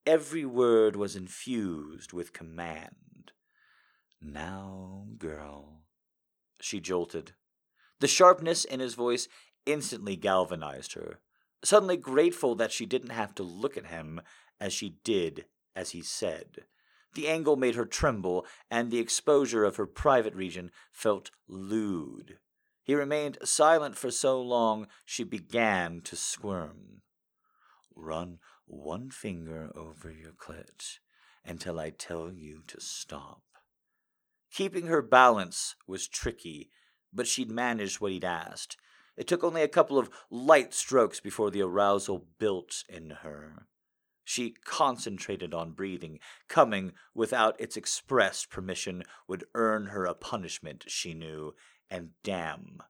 every word was infused with command. "Now, girl," she jolted. The sharpness in his voice instantly galvanized her, suddenly grateful that she didn't have to look at him as she did as he said. The angle made her tremble, and the exposure of her private region felt lewd. He remained silent for so long she began to squirm. "Run one finger over your clit until I tell you to stop." Keeping her balance was tricky, but she'd managed what he'd asked. It took only a couple of light strokes before the arousal built in her. She concentrated on breathing. Coming without its expressed permission would earn her a punishment, she knew, and damn,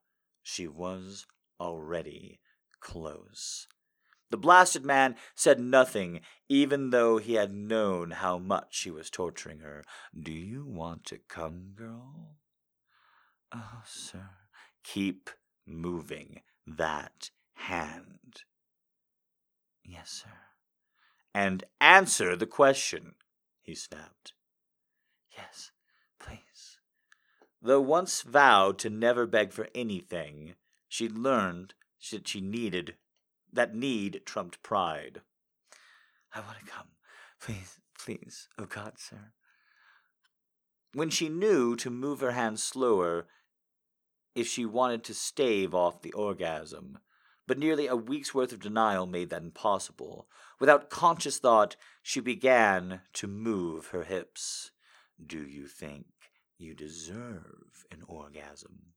she was already close. The blasted man said nothing, even though he had known how much he was torturing her. "Do you want to come, girl?" "Oh, sir." "Keep moving that hand." "Yes, sir." "And answer the question," he snapped. "Yes, please." Though once vowed to never beg for anything, she'd learned that she needed, that need trumped pride. "I want to come. Please, please. Oh, God, sir." When she knew to move her hand slower, if she wanted to stave off the orgasm, but nearly a week's worth of denial made that impossible. Without conscious thought, she began to move her hips. "Do you think you deserve an orgasm?"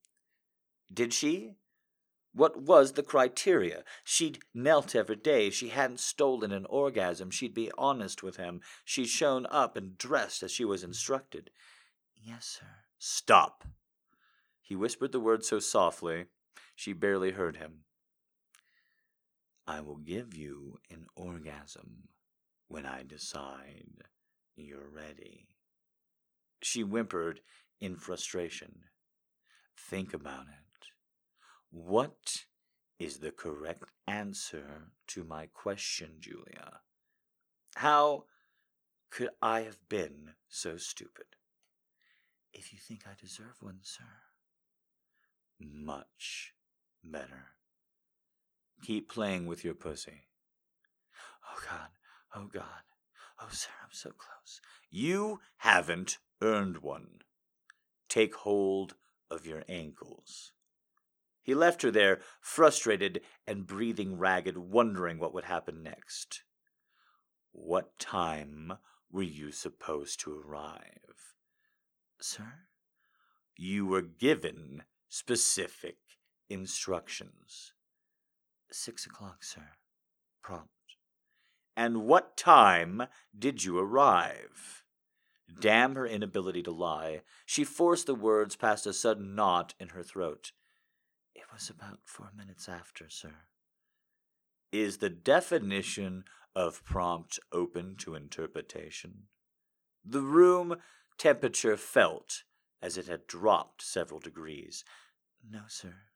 Did she? What was the criteria? She'd knelt every day. She hadn't stolen an orgasm. She'd be honest with him. She'd shown up and dressed as she was instructed. "Yes, sir." "Stop!" He whispered the word so softly she barely heard him. "I will give you an orgasm when I decide you're ready." She whimpered in frustration. "Think about it. What is the correct answer to my question, Julia? How could I have been so stupid?" "If you think I deserve one, sir." "Much better. Keep playing with your pussy." "Oh, God. Oh, God. Oh, sir, I'm so close." "You haven't earned one. Take hold of your ankles." He left her there, frustrated and breathing ragged, wondering what would happen next. "What time were you supposed to arrive?" "Sir?" "You were given specific instructions." "6 o'clock, sir." "Prompt." "And what time did you arrive?" Damn her inability to lie. She forced the words past a sudden knot in her throat. "It was about 4 minutes after, sir." Is the definition of prompt open to interpretation? The room temperature felt as it had dropped several degrees. "No, sir."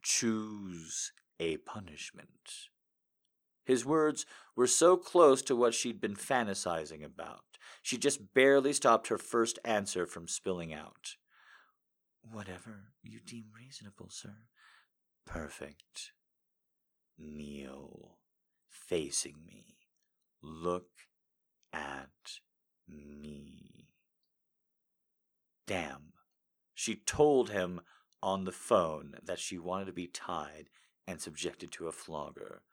"Choose a punishment." His words were so close to what she'd been fantasizing about. She just barely stopped her first answer from spilling out. "Whatever you deem reasonable, sir." "Perfect. Kneel, facing me. Look at me." Damn. She told him on the phone that she wanted to be tied and subjected to a flogger.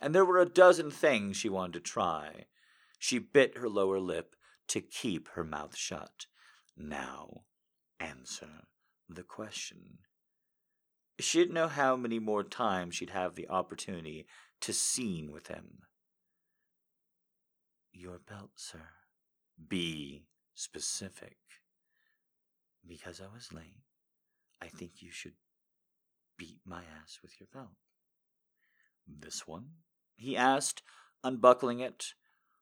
And there were a dozen things she wanted to try. She bit her lower lip to keep her mouth shut. "Now, answer the question." She didn't know how many more times she'd have the opportunity to scene with him. your belt, sir. Be specific. Because I was late, I think you should beat my ass with your belt. This one? He asked, unbuckling it.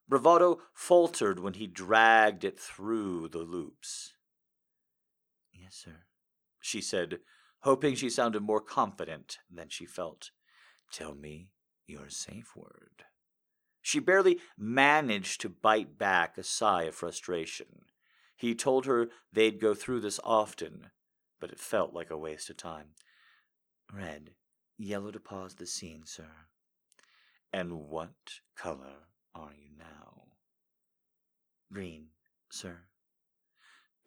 Bravado faltered when he dragged it through the loops. Yes, sir, she said, hoping she sounded more confident than she felt. Tell me your safe word. She barely managed to bite back a sigh of frustration. He told her they'd go through this often, but it felt like a waste of time. Red, yellow to pause the scene, sir. And what color are you now? Green, sir.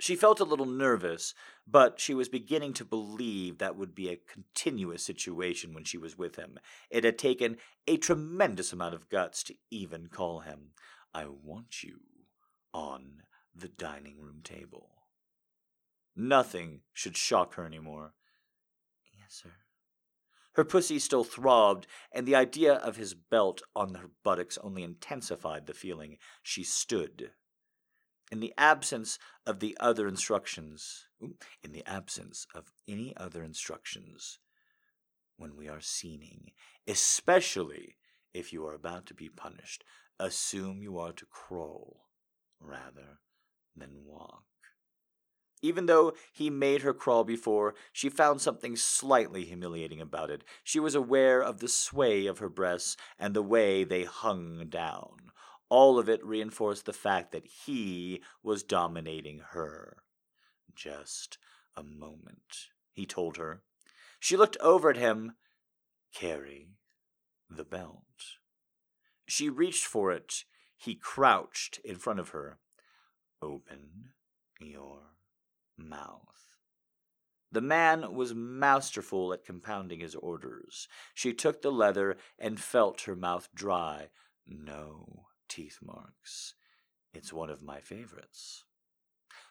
She felt a little nervous, but she was beginning to believe that would be a continuous situation when she was with him. It had taken a tremendous amount of guts to even call him, I want you, on the dining room table. Nothing should shock her anymore. Yes, sir. Her pussy still throbbed, and the idea of his belt on her buttocks only intensified the feeling. She stood. In the absence of any other instructions, when we are seening, especially if you are about to be punished, assume you are to crawl rather than walk. Even though he made her crawl before, she found something slightly humiliating about it. She was aware of the sway of her breasts and the way they hung down. All of it reinforced the fact that he was dominating her. Just a moment, he told her. She looked over at him. Carry the belt. She reached for it. He crouched in front of her. Open your mouth. The man was masterful at compounding his orders. She took the leather and felt her mouth dry. No teeth marks. It's one of my favorites.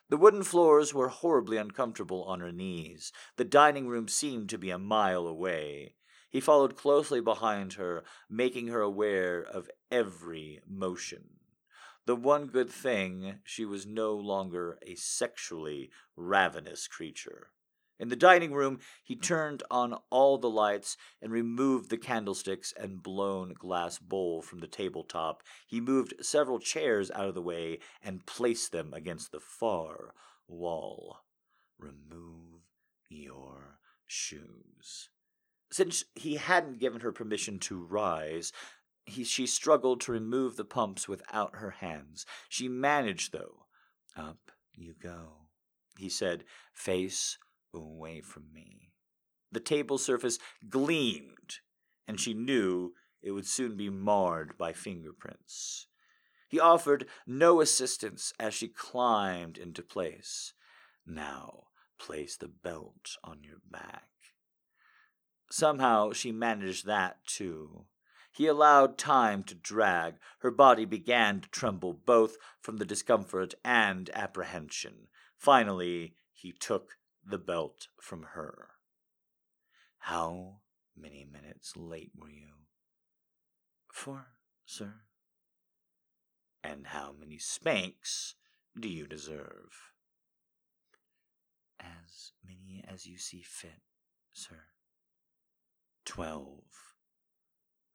The wooden floors were horribly uncomfortable on her knees. The dining room seemed to be a mile away. He followed closely behind her, making her aware of every motion. The one good thing, she was no longer a sexually ravenous creature. In the dining room, he turned on all the lights and removed the candlesticks and blown glass bowl from the tabletop. He moved several chairs out of the way and placed them against the far wall. Remove your shoes. Since he hadn't given her permission to rise, she struggled to remove the pumps without her hands. She managed, though. Up you go, he said, face away from me. The table surface gleamed, and she knew it would soon be marred by fingerprints. He offered no assistance as she climbed into place. Now place the belt on your back. Somehow she managed that, too. He allowed time to drag. Her body began to tremble, both from the discomfort and apprehension. Finally, he took the belt from her. How many minutes late were you? 4, sir. And how many spanks do you deserve? As many as you see fit, sir. 12.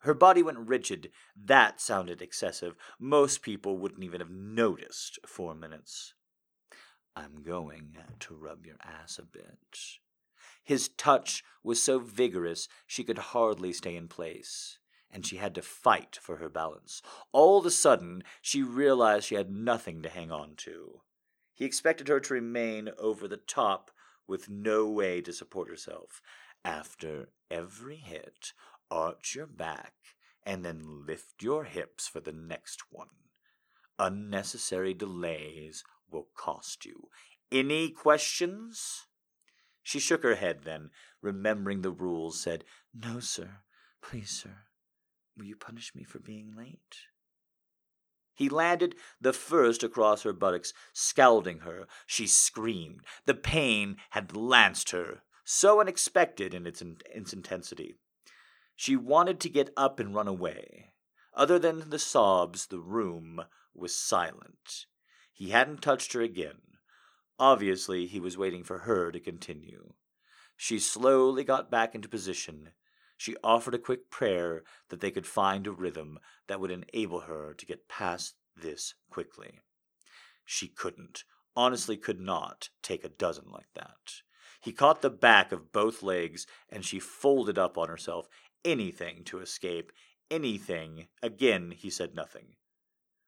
Her body went rigid. That sounded excessive. Most people wouldn't even have noticed 4 minutes. I'm going to rub your ass a bit. His touch was so vigorous she could hardly stay in place, and she had to fight for her balance. All of a sudden, she realized she had nothing to hang on to. He expected her to remain over the top with no way to support herself. After every hit, arch your back and then lift your hips for the next one. Unnecessary delays will cost you. Any questions? She shook her head then, remembering the rules, said, No, sir. Please, sir. Will you punish me for being late? He landed the first across her buttocks, scalding her. She screamed. The pain had lanced her, so unexpected in its intensity. She wanted to get up and run away. Other than the sobs, the room was silent. He hadn't touched her again. Obviously, he was waiting for her to continue. She slowly got back into position. She offered a quick prayer that they could find a rhythm that would enable her to get past this quickly. She couldn't, honestly could not, take a dozen like that. He caught the back of both legs, and she folded up on herself, anything to escape, anything. Again, he said nothing,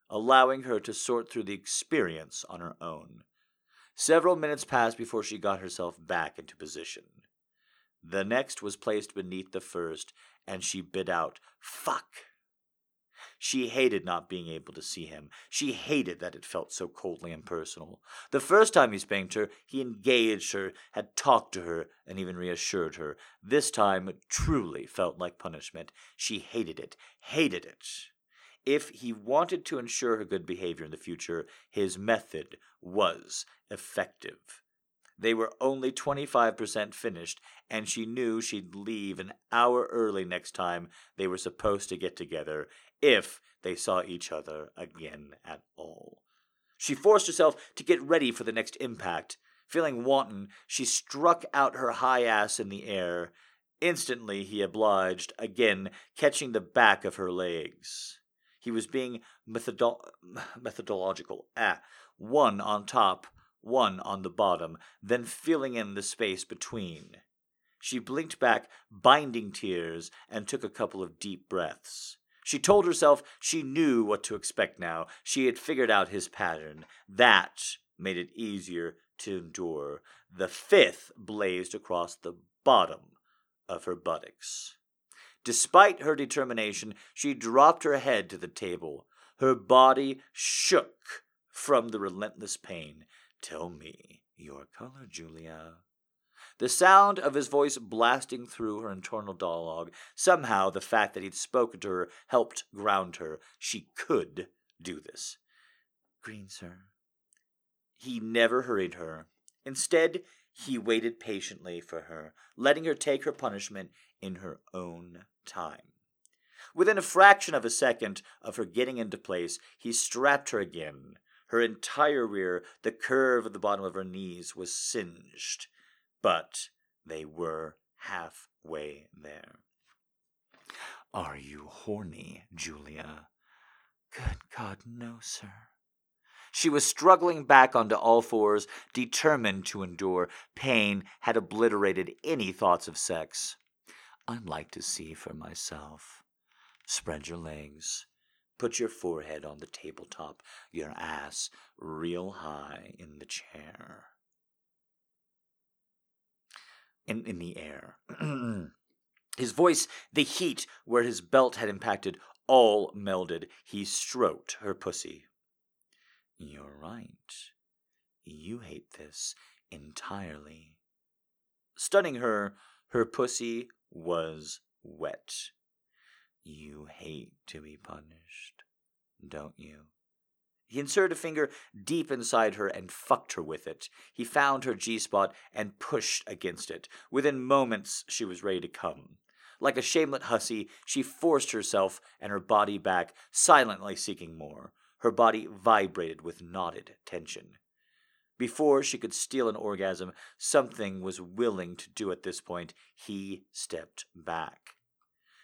allowing her to sort through the experience on her own. Several minutes passed before she got herself back into position. The next was placed beneath the first, and she bit out, "Fuck!" She hated not being able to see him. She hated that it felt so coldly impersonal. The first time he spanked her, he engaged her, had talked to her, and even reassured her. This time, it truly felt like punishment. She hated it. Hated it. If he wanted to ensure her good behavior in the future, his method was effective. They were only 25% finished, and she knew she'd leave an hour early next time they were supposed to get together, if they saw each other again at all. She forced herself to get ready for the next impact. Feeling wanton, she struck out her high ass in the air. Instantly he obliged, again catching the back of her legs. He was being methodological. One on top, one on the bottom, then filling in the space between. She blinked back, binding tears, and took a couple of deep breaths. She told herself she knew what to expect now. She had figured out his pattern. That made it easier to endure. The fifth blazed across the bottom of her buttocks. Despite her determination, she dropped her head to the table. Her body shook from the relentless pain. "Tell me your color, Julia." The sound of his voice blasting through her internal dialogue. Somehow, the fact that he'd spoken to her helped ground her. She could do this. "Green, sir." He never hurried her. Instead, he waited patiently for her, letting her take her punishment in her own time. Within a fraction of a second of her getting into place, he strapped her again. Her entire rear, the curve of the bottom of her knees, was singed. But they were halfway there. "Are you horny, Julia?" "Good God, no, sir." She was struggling back onto all fours, determined to endure. Pain had obliterated any thoughts of sex. "I'd like to see for myself. Spread your legs. Put your forehead on the tabletop, your ass real high in the chair. In the air." His voice, the heat where his belt had impacted, all melded. He stroked her pussy. "You're right. You hate this entirely." Stunning her, her pussy was wet. "You hate to be punished, don't you?" He inserted a finger deep inside her and fucked her with it. He found her G-spot and pushed against it. Within moments, she was ready to come. Like a shameless hussy, she forced herself and her body back, silently seeking more. Her body vibrated with knotted tension. Before she could steal an orgasm, something was willing to do at this point. He stepped back.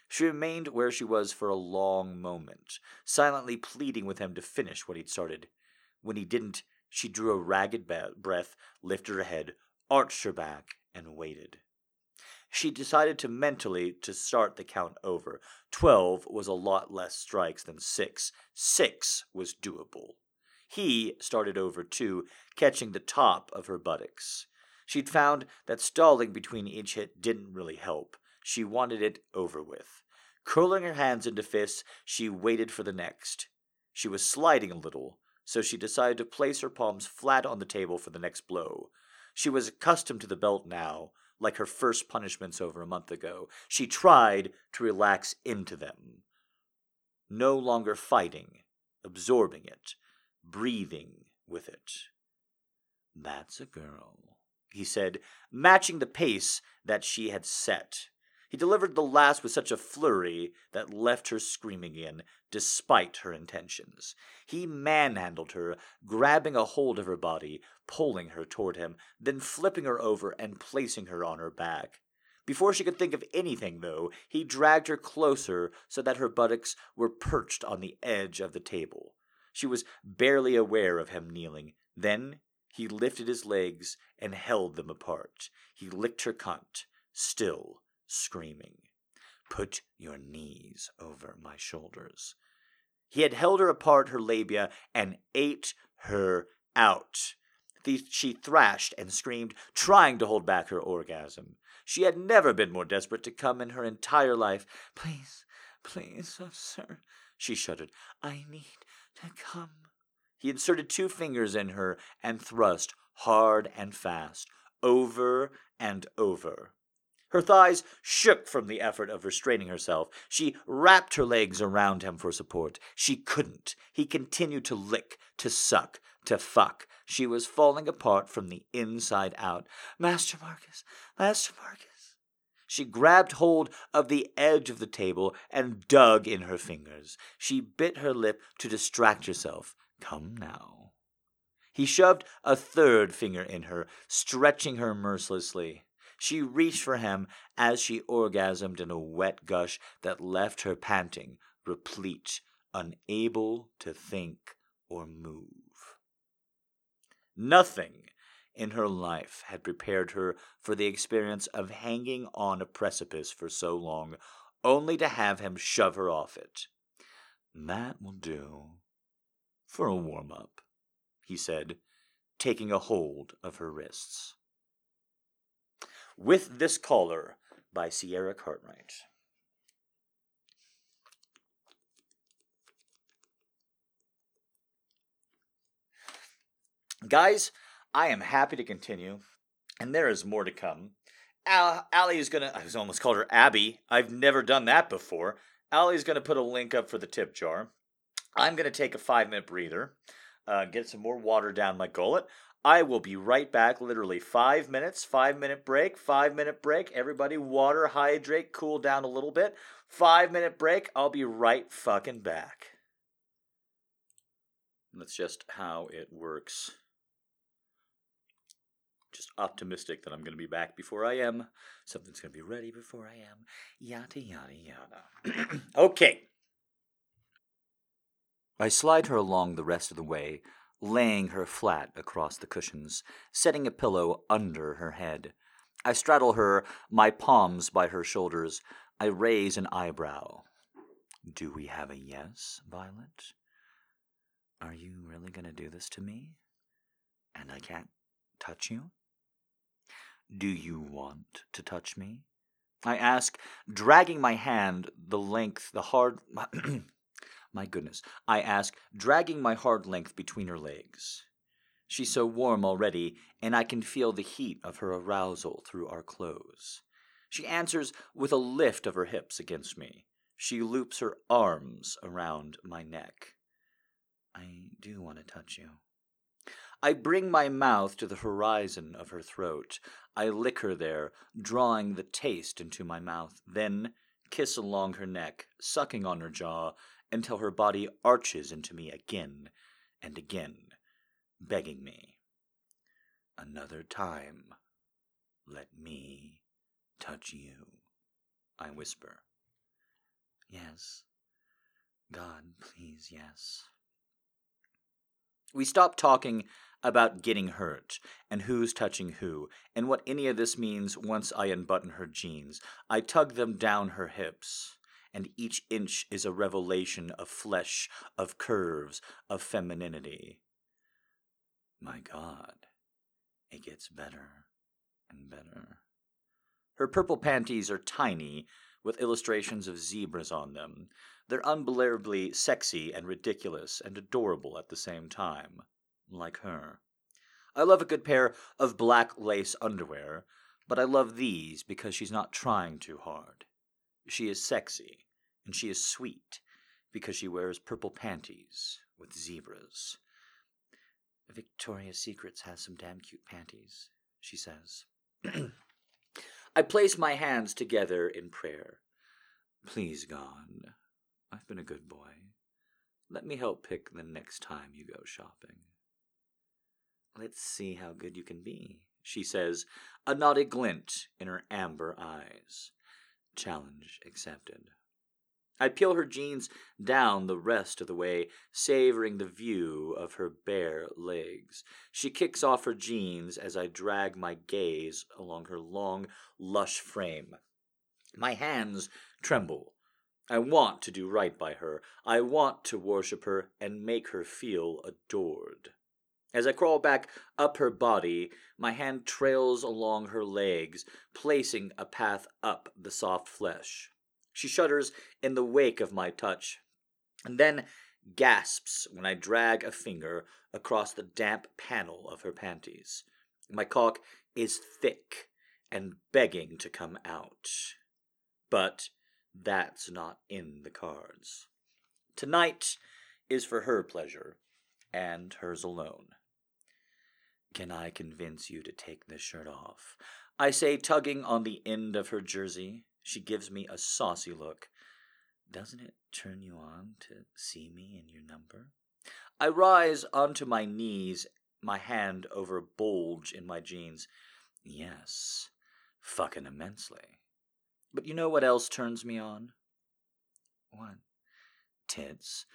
She remained where she was for a long moment, silently pleading with him to finish what he'd started. When he didn't, she drew a ragged breath, lifted her head, arched her back, and waited. She decided to mentally start the count over. 12 was a lot less strikes than 6. 6 was doable. He started over too, catching the top of her buttocks. She'd found that stalling between each hit didn't really help. She wanted it over with. Curling her hands into fists, she waited for the next. She was sliding a little, so she decided to place her palms flat on the table for the next blow. She was accustomed to the belt now, like her first punishments over a month ago. She tried to relax into them. No longer fighting, absorbing it, breathing with it. "That's a girl," he said, matching the pace that she had set. He delivered the last with such a flurry that left her screaming again, despite her intentions. He manhandled her, grabbing a hold of her body, pulling her toward him, then flipping her over and placing her on her back. Before she could think of anything, though, he dragged her closer so that her buttocks were perched on the edge of the table. She was barely aware of him kneeling. Then he lifted his legs and held them apart. He licked her cunt, still screaming, "Put your knees over my shoulders." He had held her apart, her labia, and ate her out. She thrashed and screamed, trying to hold back her orgasm. She had never been more desperate to come in her entire life. "Please, please, oh, sir," she shuddered. "I need to come." He inserted two fingers in her and thrust hard and fast, over and over. Her thighs shook from the effort of restraining herself. She wrapped her legs around him for support. She couldn't. He continued to lick, to suck, to fuck. She was falling apart from the inside out. "Master Marcus, Master Marcus." She grabbed hold of the edge of the table and dug in her fingers. She bit her lip to distract herself. "Come now." He shoved a third finger in her, stretching her mercilessly. She reached for him as she orgasmed in a wet gush that left her panting, replete, unable to think or move. Nothing in her life had prepared her for the experience of hanging on a precipice for so long, only to have him shove her off it. "That will do for a warm-up," he said, taking a hold of her wrists. With This Collar by Sierra Cartwright. Guys, I am happy to continue, and there is more to come. Allie is going to... I almost called her Abby. I've never done that before. Allie is going to put a link up for the tip jar. I'm going to take a 5-minute breather, get some more water down my gullet. I will be right back, literally 5 minutes, 5-minute break, 5-minute break. Everybody water, hydrate, cool down a little bit. 5-minute break, I'll be right fucking back. That's just how it works. Just optimistic that I'm going to be back before I am. Something's going to be ready before I am. Yada, yada, yada. Okay. I slide her along the rest of the way, laying her flat across the cushions, setting a pillow under her head. I straddle her, my palms by her shoulders. I raise an eyebrow. "Do we have a yes, Violet? Are you really going to do this to me? And I can't touch you? Do you want to touch me?" I ask, dragging my hand the length, the hard... My goodness, I ask, dragging my hard length between her legs. She's so warm already, and I can feel the heat of her arousal through our clothes. She answers with a lift of her hips against me. She loops her arms around my neck. "I do want to touch you." I bring my mouth to the horizon of her throat. I lick her there, drawing the taste into my mouth, then kiss along her neck, sucking on her jaw, until her body arches into me again and again, begging me, "Another time, let me touch you," I whisper. "Yes. God, please, yes." We stop talking about getting hurt and who's touching who and what any of this means once I unbutton her jeans. I tug them down her hips. And each inch is a revelation of flesh, of curves, of femininity. My God, it gets better and better. Her purple panties are tiny, with illustrations of zebras on them. They're unbelievably sexy and ridiculous and adorable at the same time, like her. I love a good pair of black lace underwear, but I love these because she's not trying too hard. She is sexy, and she is sweet, because she wears purple panties with zebras. "Victoria's Secret has some damn cute panties," she says. I place my hands together in prayer. Please, God, I've been a good boy. Let me help pick the next time you go shopping. Let's see how good you can be, she says, a naughty glint in her amber eyes. Challenge accepted. I peel her jeans down the rest of the way, savoring the view of her bare legs. She kicks off her jeans as I drag my gaze along her long, lush frame. My hands tremble. I want to do right by her. I want to worship her and make her feel adored. As I crawl back up her body, my hand trails along her legs, placing a path up the soft flesh. She shudders in the wake of my touch, and then gasps when I drag a finger across the damp panel of her panties. My cock is thick and begging to come out. But that's not in the cards. Tonight is for her pleasure, and hers alone. Can I convince you to take this shirt off? I say, tugging on the end of her jersey. She gives me a saucy look. Doesn't it turn you on to see me in your number? I rise onto my knees, my hand over a bulge in my jeans. Yes, fucking immensely. But you know what else turns me on? What? Tits.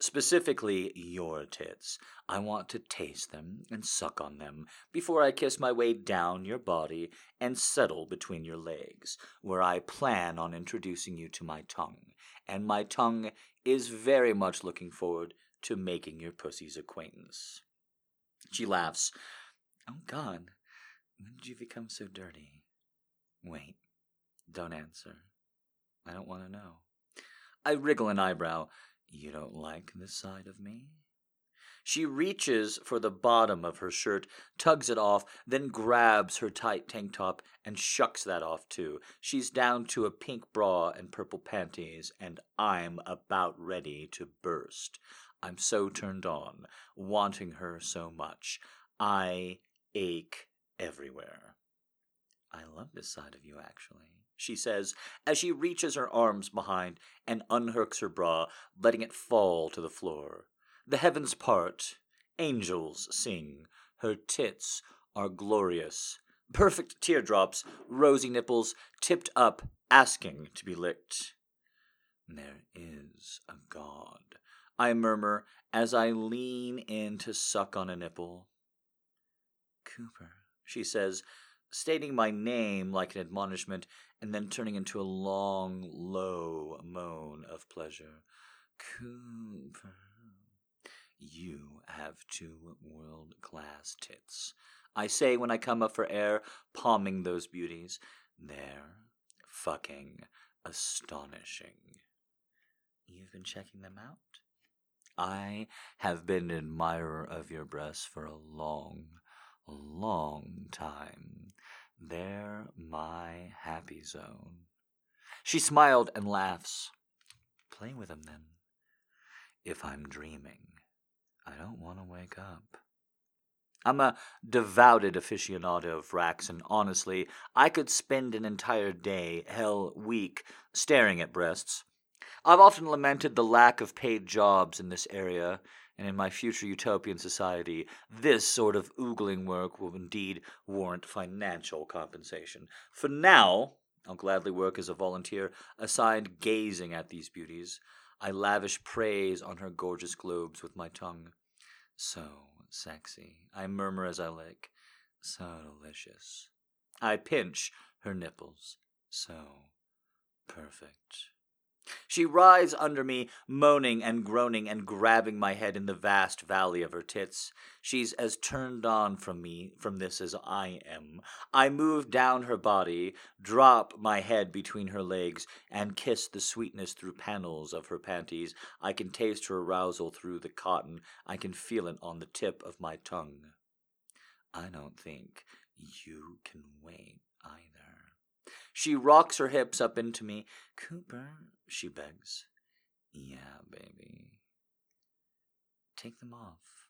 Specifically, your tits. I want to taste them and suck on them before I kiss my way down your body and settle between your legs, where I plan on introducing you to my tongue, and my tongue is very much looking forward to making your pussy's acquaintance. She laughs. Oh, God, when did you become so dirty? Wait, don't answer. I don't want to know. I wriggle an eyebrow. You don't like this side of me? She reaches for the bottom of her shirt, tugs it off, then grabs her tight tank top and shucks that off too. She's down to a pink bra and purple panties, and I'm about ready to burst. I'm so turned on, wanting her so much. I ache everywhere. I love this side of you, actually, she says, as she reaches her arms behind and unhooks her bra, letting it fall to the floor. The heavens part. Angels sing. Her tits are glorious. Perfect teardrops, rosy nipples, tipped up, asking to be licked. There is a God, I murmur as I lean in to suck on a nipple. Cooper, she says, stating my name like an admonishment, and then turning into a long, low moan of pleasure. Cooper, you have two world-class tits, I say when I come up for air, palming those beauties. They're fucking astonishing. You've been checking them out? I have been an admirer of your breasts for a long time. They're my happy zone. She smiled and laughs. Play with them, then. If I'm dreaming, I don't want to wake up. I'm a devoted aficionado of racks, and honestly, I could spend an entire day, hell, week, staring at breasts. I've often lamented the lack of paid jobs in this area, and in my future utopian society, this sort of oogling work will indeed warrant financial compensation. For now, I'll gladly work as a volunteer assigned gazing at these beauties. I lavish praise on her gorgeous globes with my tongue. So sexy, I murmur as I lick. So delicious. I pinch her nipples. So perfect. She writhes under me, moaning and groaning and grabbing my head in the vast valley of her tits. She's as turned on from this as I am. I move down her body, drop my head between her legs, and kiss the sweetness through panels of her panties. I can taste her arousal through the cotton. I can feel it on the tip of my tongue. I don't think you can wait either. She rocks her hips up into me. Cooper, she begs. Yeah, baby. Take them off.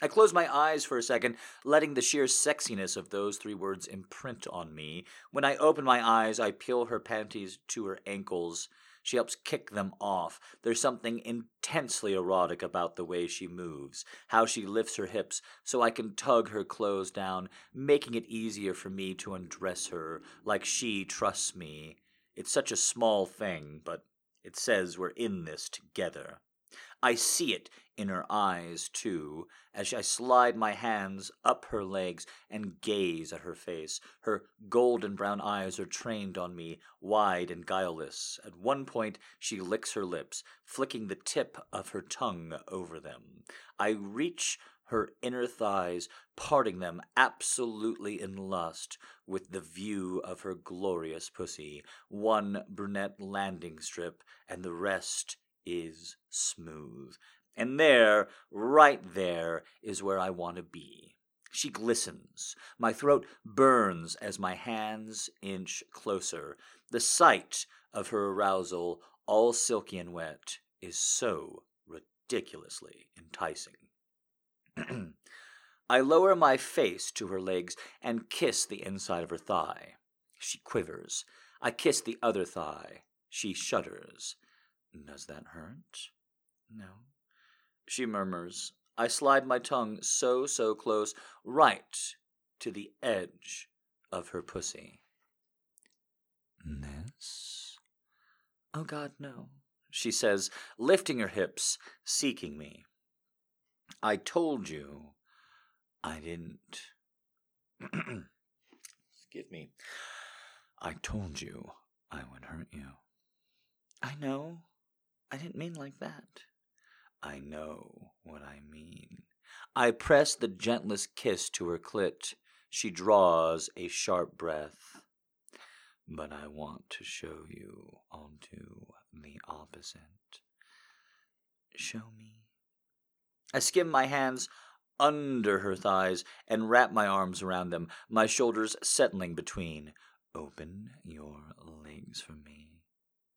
I closed my eyes for a second, letting the sheer sexiness of those three words imprint on me. When I open my eyes, I peel her panties to her ankles. She helps kick them off. There's something intensely erotic about the way she moves, how she lifts her hips so I can tug her clothes down, making it easier for me to undress her, like she trusts me. It's such a small thing, but it says we're in this together. I see it in her eyes, too, as I slide my hands up her legs and gaze at her face. Her golden brown eyes are trained on me, wide and guileless. At one point, she licks her lips, flicking the tip of her tongue over them. I reach her inner thighs, parting them absolutely in lust with the view of her glorious pussy, one brunette landing strip, and the rest is smooth. And there, right there, is where I want to be. She glistens. My throat burns as my hands inch closer. The sight of her arousal, all silky and wet, is so ridiculously enticing. I lower my face to her legs and kiss the inside of her thigh. She quivers. I kiss the other thigh. She shudders. Does that hurt? No. She murmurs. I slide my tongue so close, right to the edge of her pussy. This? Oh, God, no, she says, lifting her hips, seeking me. I told you I didn't. Excuse me. I told you I would hurt you. I know. I didn't mean like that. I know what I mean. I press the gentlest kiss to her clit. She draws a sharp breath. But I want to show you onto the opposite. Show me. I skim my hands under her thighs and wrap my arms around them, my shoulders settling between. Open your legs for me.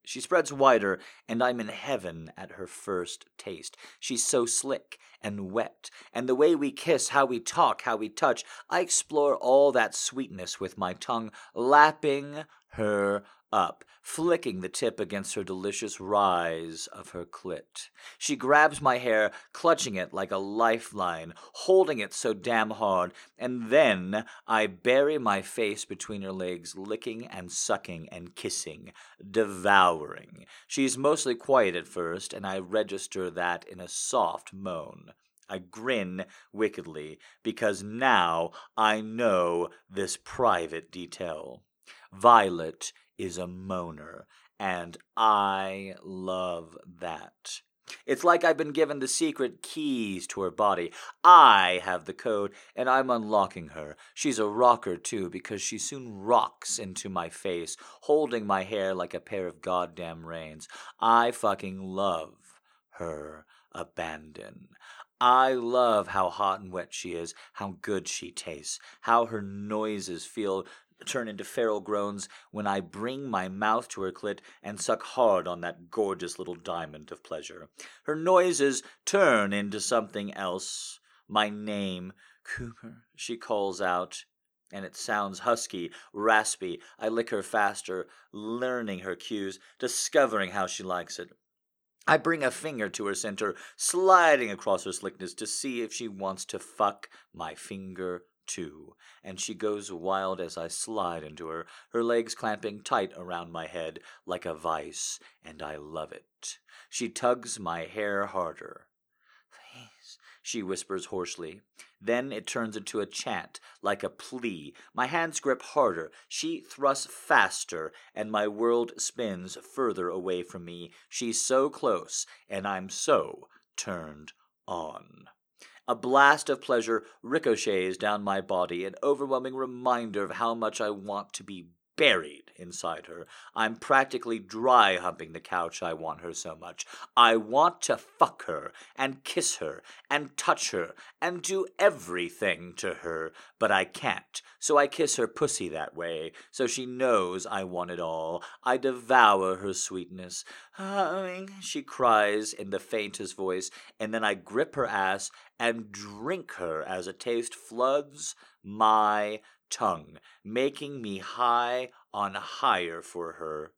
She spreads wider, and I'm in heaven at her first taste. She's so slick and wet, and the way we kiss, how we talk, how we touch, I explore all that sweetness with my tongue, lapping her up, flicking the tip against her delicious rise of her clit. She grabs my hair, clutching it like a lifeline, holding it so damn hard, and then I bury my face between her legs, licking and sucking and kissing, devouring. She's mostly quiet at first, and I register that in a soft moan. I grin wickedly, because now I know this private detail. Violet is a moaner, and I love that. It's like I've been given the secret keys to her body. I have the code, and I'm unlocking her. She's a rocker, too, because she soon rocks into my face, holding my hair like a pair of goddamn reins. I fucking love her abandon. I love how hot and wet she is, how good she tastes, how her noises feel turn into feral groans when I bring my mouth to her clit and suck hard on that gorgeous little diamond of pleasure. Her noises turn into something else. My name, Cooper, she calls out, and it sounds husky, raspy. I lick her faster, learning her cues, discovering how she likes it. I bring a finger to her center, sliding across her slickness to see if she wants to fuck my finger too, and she goes wild as I slide into her, her legs clamping tight around my head like a vice, and I love it. She tugs my hair harder. Please, she whispers hoarsely. Then it turns into a chant, like a plea. My hands grip harder, she thrusts faster, and my world spins further away from me. She's so close, and I'm so turned on. A blast of pleasure ricochets down my body, an overwhelming reminder of how much I want to be buried inside her. I'm practically dry humping the couch. I want her so much. I want to fuck her and kiss her and touch her and do everything to her, but I can't. So I kiss her pussy that way, so she knows I want it all. I devour her sweetness. She cries in the faintest voice, and then I grip her ass and drink her as a taste floods my tongue, making me high on higher for her.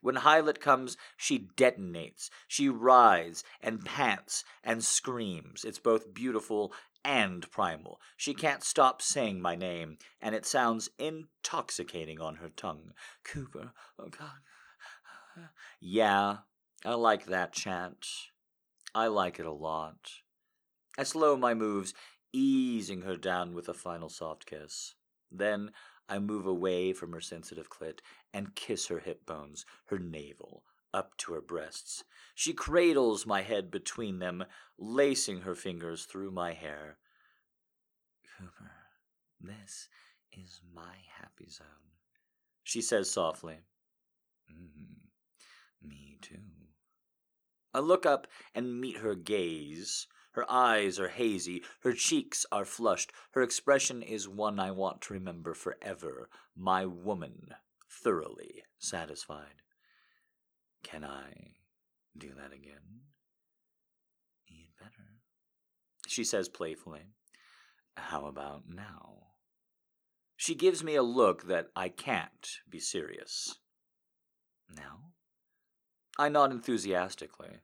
When Hylet comes, she detonates. She writhes and pants and screams. It's both beautiful and primal. She can't stop saying my name, and it sounds intoxicating on her tongue. Cooper, oh God. Yeah, I like that chant. I like it a lot. I slow my moves, easing her down with a final soft kiss. Then I move away from her sensitive clit and kiss her hip bones, her navel, up to her breasts. She cradles my head between them, lacing her fingers through my hair. Cooper, this is my happy zone, she says softly. Me too. I look up and meet her gaze. Her eyes are hazy, her cheeks are flushed, her expression is one I want to remember forever, my woman, thoroughly satisfied. Can I do that again? You'd better, she says playfully. How about now? She gives me a look that I can't be serious. Now? I nod enthusiastically.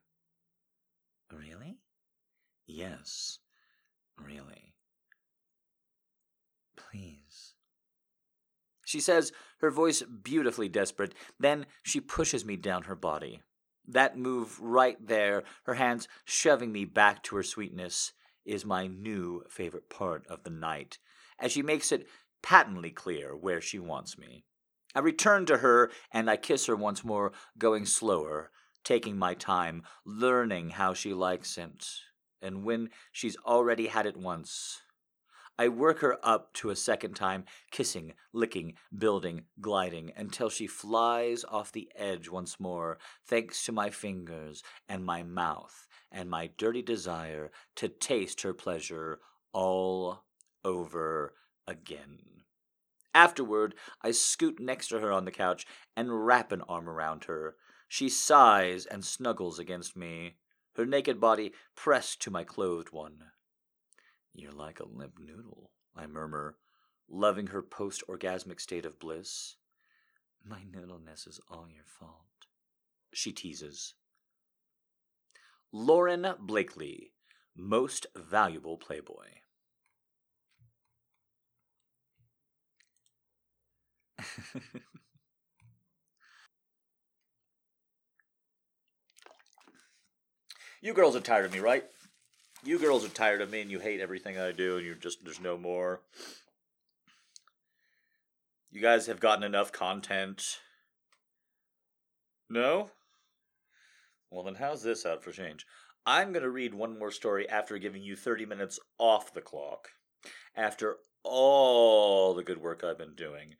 Really? Yes, really. Please. She says, her voice beautifully desperate. Then she pushes me down her body. That move right there, her hands shoving me back to her sweetness, is my new favorite part of the night, as she makes it patently clear where she wants me. I return to her, and I kiss her once more, going slower, taking my time, learning how she likes it. And when she's already had it once, I work her up to a second time, kissing, licking, building, gliding, until she flies off the edge once more, thanks to my fingers and my mouth and my dirty desire to taste her pleasure all over again. Afterward, I scoot next to her on the couch and wrap an arm around her. She sighs and snuggles against me, her naked body pressed to my clothed one. You're like a limp noodle, I murmur, loving her post-orgasmic state of bliss. My noodleness is all your fault, she teases. Lauren Blakely, Most Valuable Playboy. You girls are tired of me, right? You girls are tired of me and you hate everything I do and there's no more. You guys have gotten enough content. No? Well, then how's this out for change? I'm going to read one more story after giving you 30 minutes off the clock. After all the good work I've been doing.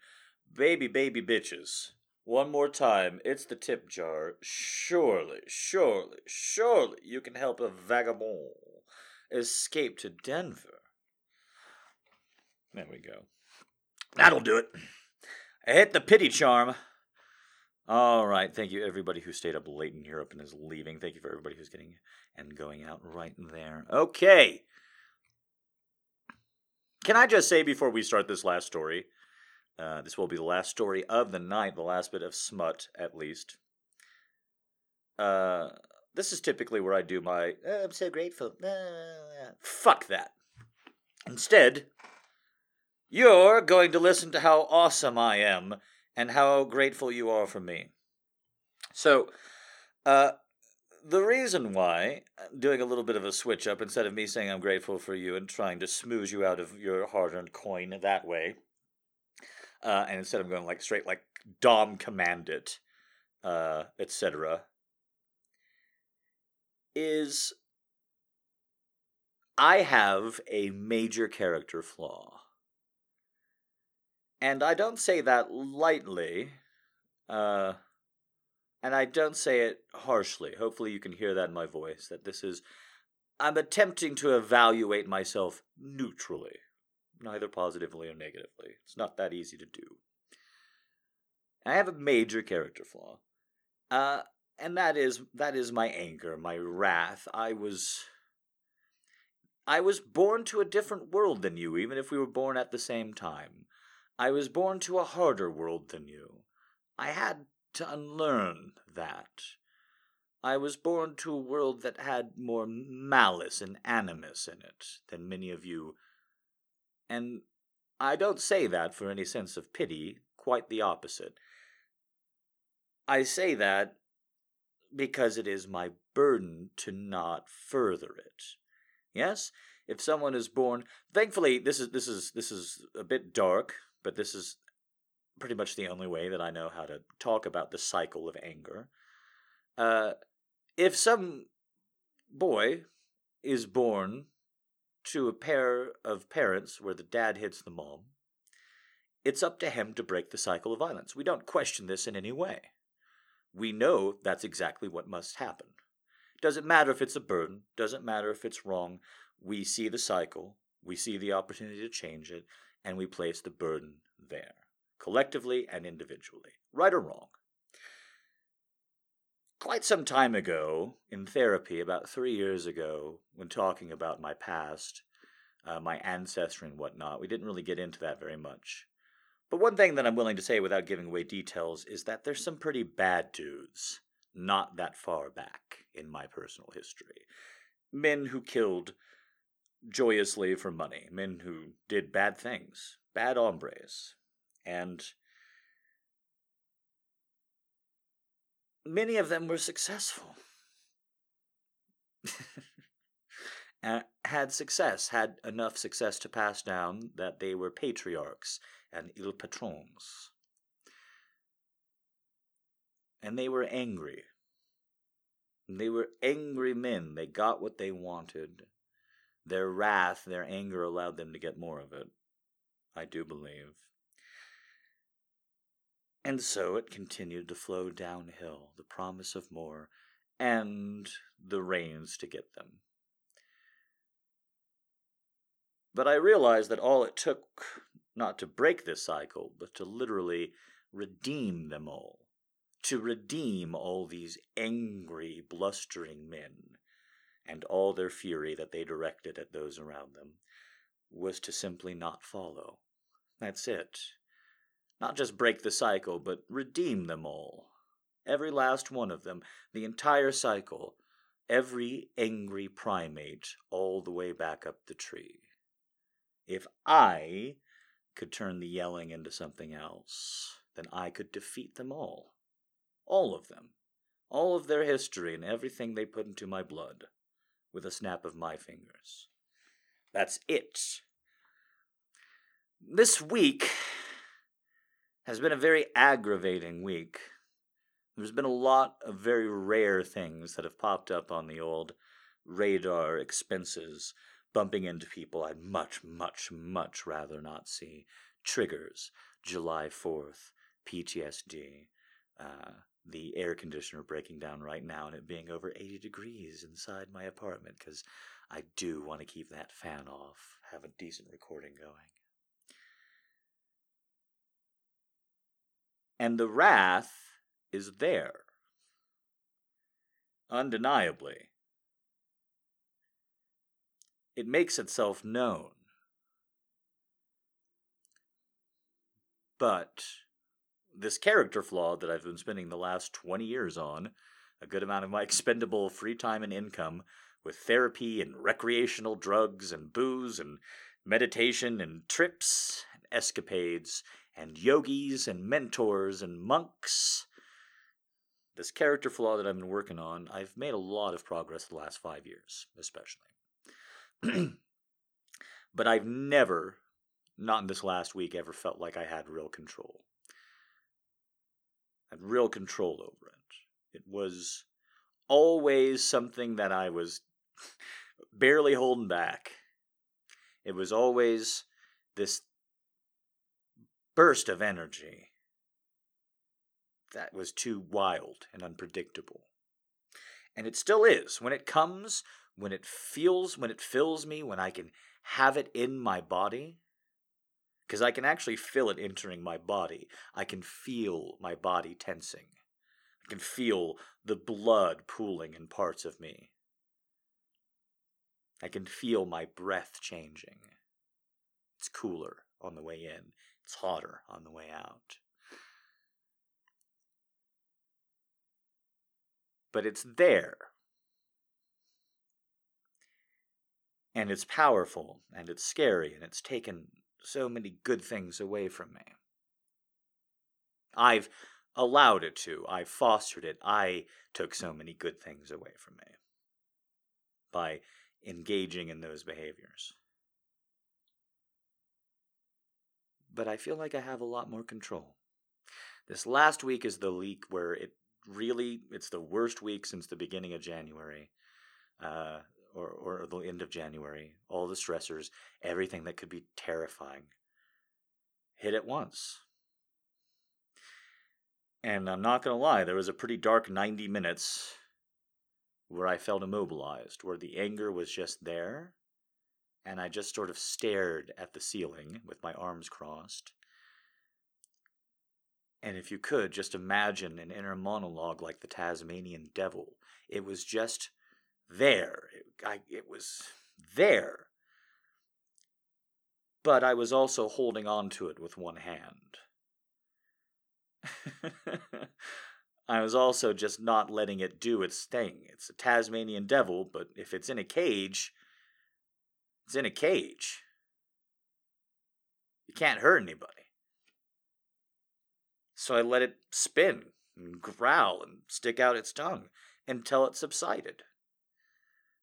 Baby, baby bitches. One more time, it's the tip jar. Surely, surely, surely you can help a vagabond escape to Denver. There we go. That'll do it. I hit the pity charm. All right, thank you everybody who stayed up late in Europe and is leaving. Thank you for everybody who's getting and going out right there. Okay. Can I just say before we start this last story, this will be the last story of the night, the last bit of smut, at least. This is typically where I do my, I'm so grateful. Fuck that. Instead, you're going to listen to how awesome I am and how grateful you are for me. So, the reason why I'm doing a little bit of a switch up, instead of me saying I'm grateful for you and trying to smooze you out of your hard-earned coin that way, and instead I'm going like straight like Dom command it, etc. is I have a major character flaw. And I don't say that lightly. And I don't say it harshly. Hopefully you can hear that in my voice, that this is... I'm attempting to evaluate myself neutrally, neither positively or negatively. It's not that easy to do. I have a major character flaw, and that is my anger, my wrath. I was born to a different world than you, even if we were born at the same time. I was born to a harder world than you. I had to unlearn that. I was born to a world that had more malice and animus in it than many of you. And I don't say that for any sense of pity, quite the opposite. I say that because it is my burden to not further it. Yes, if someone is born... Thankfully, this is a bit dark, but this is pretty much the only way that I know how to talk about the cycle of anger. If some boy is born to a pair of parents where the dad hits the mom, it's up to him to break the cycle of violence. We don't question this in any way. We know that's exactly what must happen. Doesn't matter if it's a burden. Doesn't matter if it's wrong. We see the cycle. We see the opportunity to change it, and we place the burden there, collectively and individually, right or wrong. Quite some time ago, in therapy, about 3 years ago, when talking about my past, my ancestry and whatnot, we didn't really get into that very much. But one thing that I'm willing to say without giving away details is that there's some pretty bad dudes not that far back in my personal history. Men who killed joyously for money. Men who did bad things. Bad hombres. And... many of them were successful, had enough success to pass down that they were patriarchs and il patrons. And they were angry. They were angry men. They got what they wanted. Their wrath, their anger allowed them to get more of it, I do believe. And so it continued to flow downhill, the promise of more, and the reins to get them. But I realized that all it took, not to break this cycle, but to literally redeem them all, to redeem all these angry, blustering men, and all their fury that they directed at those around them, was to simply not follow. That's it. Not just break the cycle, but redeem them all. Every last one of them. The entire cycle. Every angry primate all the way back up the tree. If I could turn the yelling into something else, then I could defeat them all. All of them. All of their history and everything they put into my blood. With a snap of my fingers. That's it. This week... has been a very aggravating week. There's been a lot of very rare things that have popped up on the old radar, expenses, bumping into people I'd much, much, much rather not see. Triggers, July 4th, PTSD, the air conditioner breaking down right now and it being over 80 degrees inside my apartment because I do want to keep that fan off, have a decent recording going. And the wrath is there, undeniably. It makes itself known. But this character flaw that I've been spending the last 20 years on, a good amount of my expendable free time and income, with therapy and recreational drugs and booze and meditation and trips and escapades, and yogis, and mentors, and monks. This character flaw that I've been working on, I've made a lot of progress the last 5 years, especially. But I've never, not in this last week, ever felt like I had real control. I had real control over it. It was always something that I was barely holding back. It was always this burst of energy that was too wild and unpredictable. And it still is. When it comes, when it feels, when it fills me, when I can have it in my body, because I can actually feel it entering my body. I can feel my body tensing. I can feel the blood pooling in parts of me. I can feel my breath changing. It's cooler on the way in. It's hotter on the way out. But it's there. And it's powerful, and it's scary, and it's taken so many good things away from me. I've allowed it to. I've fostered it. I took so many good things away from me by engaging in those behaviors. But I feel like I have a lot more control. This last week is the week where it's the worst week since the beginning of January, or the end of January. All the stressors, everything that could be terrifying, hit at once. And I'm not going to lie, there was a pretty dark 90 minutes where I felt immobilized, where the anger was just there, and I just sort of stared at the ceiling with my arms crossed. And if you could, just imagine an inner monologue like the Tasmanian devil. It was just there. It was there. But I was also holding on to it with one hand. I was also just not letting it do its thing. It's a Tasmanian devil, but if it's in a cage, it's in a cage. You can't hurt anybody. So I let it spin and growl and stick out its tongue until it subsided.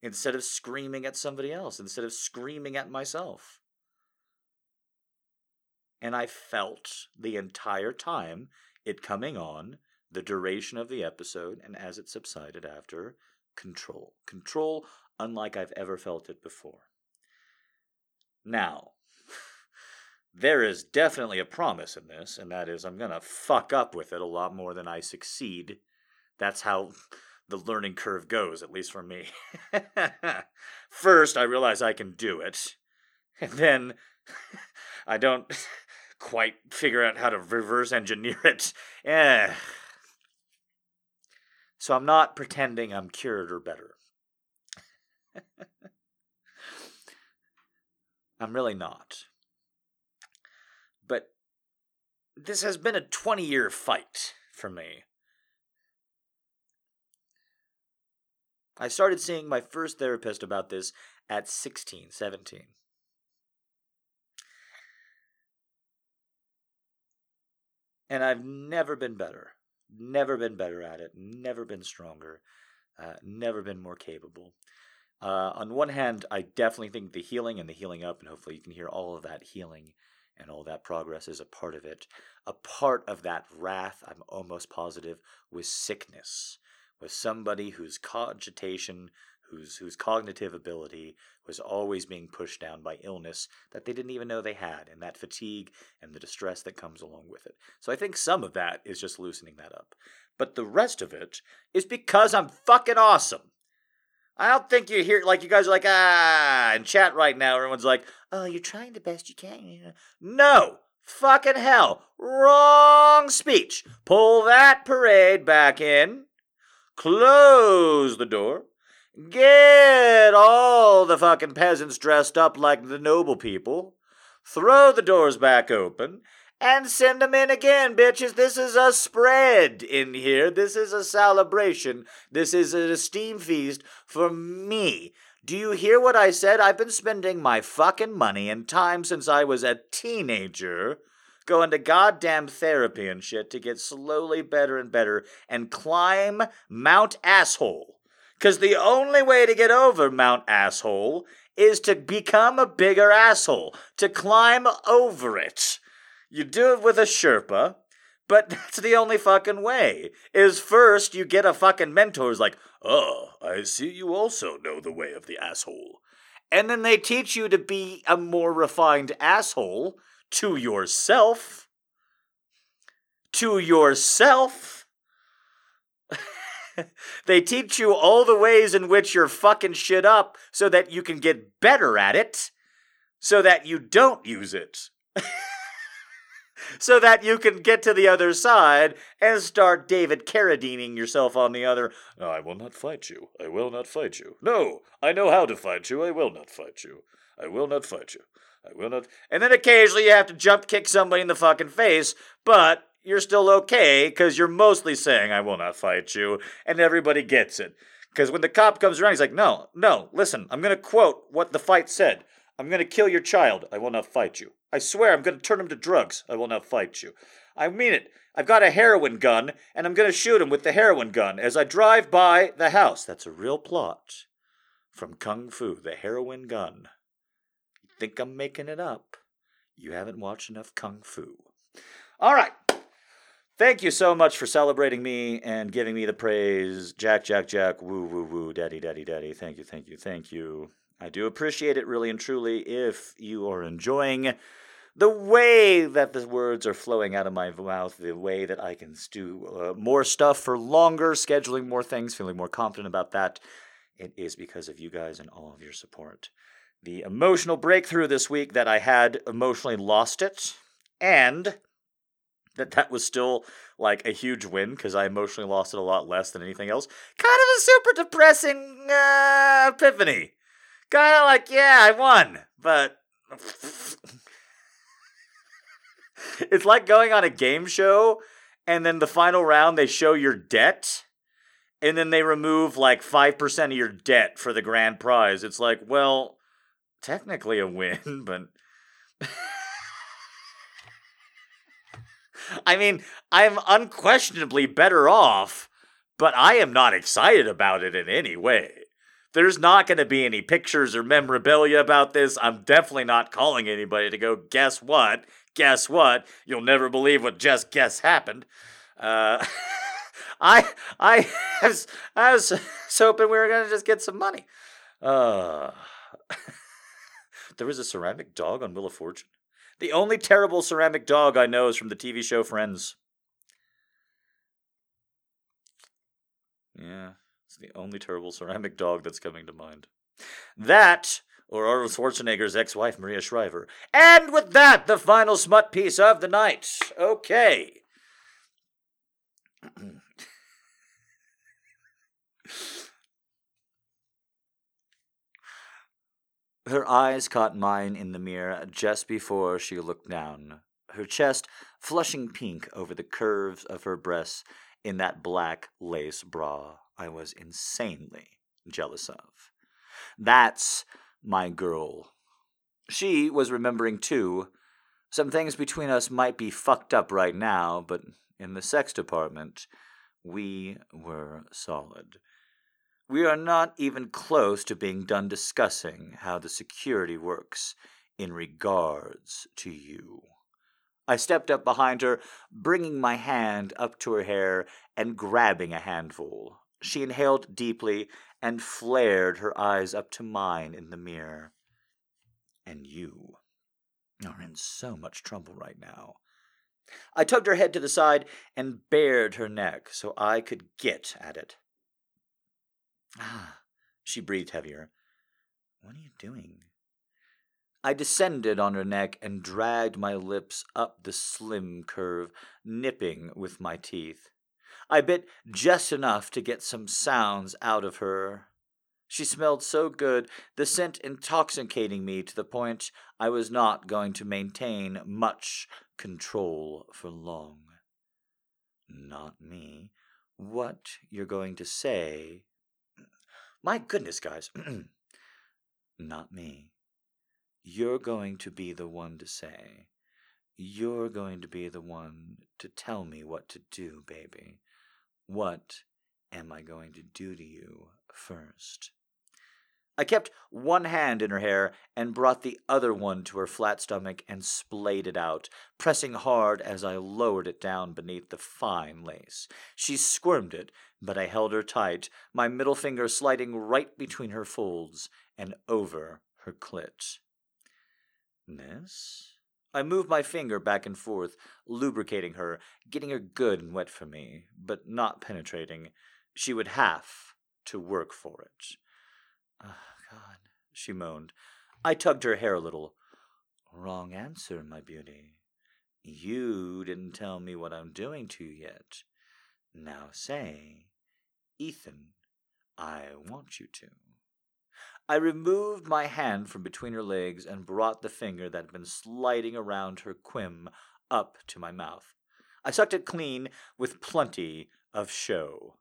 Instead of screaming at somebody else, instead of screaming at myself. And I felt the entire time it coming on, the duration of the episode, and as it subsided after, control. Control unlike I've ever felt it before. Now, there is definitely a promise in this, and that is I'm going to fuck up with it a lot more than I succeed. That's how the learning curve goes, at least for me. First, I realize I can do it, and then I don't quite figure out how to reverse engineer it. So I'm not pretending I'm cured or better. I'm really not. But this has been a 20-year fight for me. I started seeing my first therapist about this at 16, 17. And I've never been better. Never been better at it. Never been stronger. Never been more capable. On one hand, I definitely think the healing and the healing up, and hopefully you can hear all of that healing and all that progress is a part of it. A part of that wrath, I'm almost positive, was sickness. Was somebody whose cogitation, whose cognitive ability was always being pushed down by illness that they didn't even know they had, and that fatigue and the distress that comes along with it. So I think some of that is just loosening that up. But the rest of it is because I'm fucking awesome. I don't think you hear, like, you guys are like, in chat right now, everyone's like, oh, you're trying the best you can. No! Fucking hell! Wrong speech! Pull that parade back in. Close the door. Get all the fucking peasants dressed up like the noble people. Throw the doors back open. And send them in again, bitches. This is a spread in here. This is a celebration. This is an esteem feast for me. Do you hear what I said? I've been spending my fucking money and time since I was a teenager going to goddamn therapy and shit to get slowly better and better and climb Mount Asshole. Because the only way to get over Mount Asshole is to become a bigger asshole, to climb over it. You do it with a Sherpa, but that's the only fucking way, is first you get a fucking mentor who's like, oh, I see you also know the way of the asshole. And then they teach you to be a more refined asshole to yourself. They teach you all the ways in which you're fucking shit up so that you can get better at it, so that you don't use it. So that you can get to the other side and start David Carradining yourself on the other. No, I will not fight you. I will not fight you. No, I know how to fight you. I will not fight you. I will not fight you. I will not. And then occasionally you have to jump kick somebody in the fucking face, but you're still okay because you're mostly saying, I will not fight you, and everybody gets it. Because when the cop comes around, he's like, no, listen, I'm going to quote what the fight said. I'm going to kill your child. I will not fight you. I swear I'm going to turn him to drugs. I will not fight you. I mean it. I've got a heroin gun, and I'm going to shoot him with the heroin gun as I drive by the house. That's a real plot from Kung Fu, the heroin gun. You think I'm making it up? You haven't watched enough Kung Fu. All right. Thank you so much for celebrating me and giving me the praise. Jack, woo, woo, woo, daddy. Thank you. I do appreciate it really and truly if you are enjoying the way that the words are flowing out of my mouth, the way that I can do more stuff for longer, scheduling more things, feeling more confident about that. It is because of you guys and all of your support. The emotional breakthrough this week that I had emotionally lost it, and that was still like a huge win because I emotionally lost it a lot less than anything else. Kind of a super depressing epiphany. Kind of like, yeah, I won, but it's like going on a game show and then the final round, they show your debt and then they remove like 5% of your debt for the grand prize. It's like, well, technically a win, but I mean, I'm unquestionably better off, but I am not excited about it in any way. There's not going to be any pictures or memorabilia about this. I'm definitely not calling anybody to go, guess what? Guess what? You'll never believe what just guess happened. I was hoping we were going to just get some money. There was a ceramic dog on Wheel of Fortune. The only terrible ceramic dog I know is from the TV show Friends. Yeah. The only terrible ceramic dog that's coming to mind. That, or Arnold Schwarzenegger's ex-wife, Maria Shriver. And with that, the final smut piece of the night. Okay. Her eyes caught mine in the mirror just before she looked down, her chest flushing pink over the curves of her breasts in that black lace bra I was insanely jealous of. That's my girl. She was remembering, too. Some things between us might be fucked up right now, but in the sex department, we were solid. We are not even close to being done discussing how the security works in regards to you. I stepped up behind her, bringing my hand up to her hair and grabbing a handful. She inhaled deeply and flared her eyes up to mine in the mirror. And you are in so much trouble right now. I tugged her head to the side and bared her neck so I could get at it. Ah, she breathed heavier. What are you doing? I descended on her neck and dragged my lips up the slim curve, nipping with my teeth. I bit just enough to get some sounds out of her. She smelled so good, the scent intoxicating me to the point I was not going to maintain much control for long. Not me. What you're going to say? My goodness, guys. Not me. You're going to be the one to say. You're going to be the one to tell me what to do, baby. What am I going to do to you first? I kept one hand in her hair and brought the other one to her flat stomach and splayed it out, pressing hard as I lowered it down beneath the fine lace. She squirmed it, but I held her tight, my middle finger sliding right between her folds and over her clit. This? I moved my finger back and forth, lubricating her, getting her good and wet for me, but not penetrating. She would have to work for it. Oh, God, she moaned. I tugged her hair a little. Wrong answer, my beauty. You didn't tell me what I'm doing to you yet. Now say, Ethan, I want you to. I removed my hand from between her legs and brought the finger that had been sliding around her quim up to my mouth. I sucked it clean with plenty of show.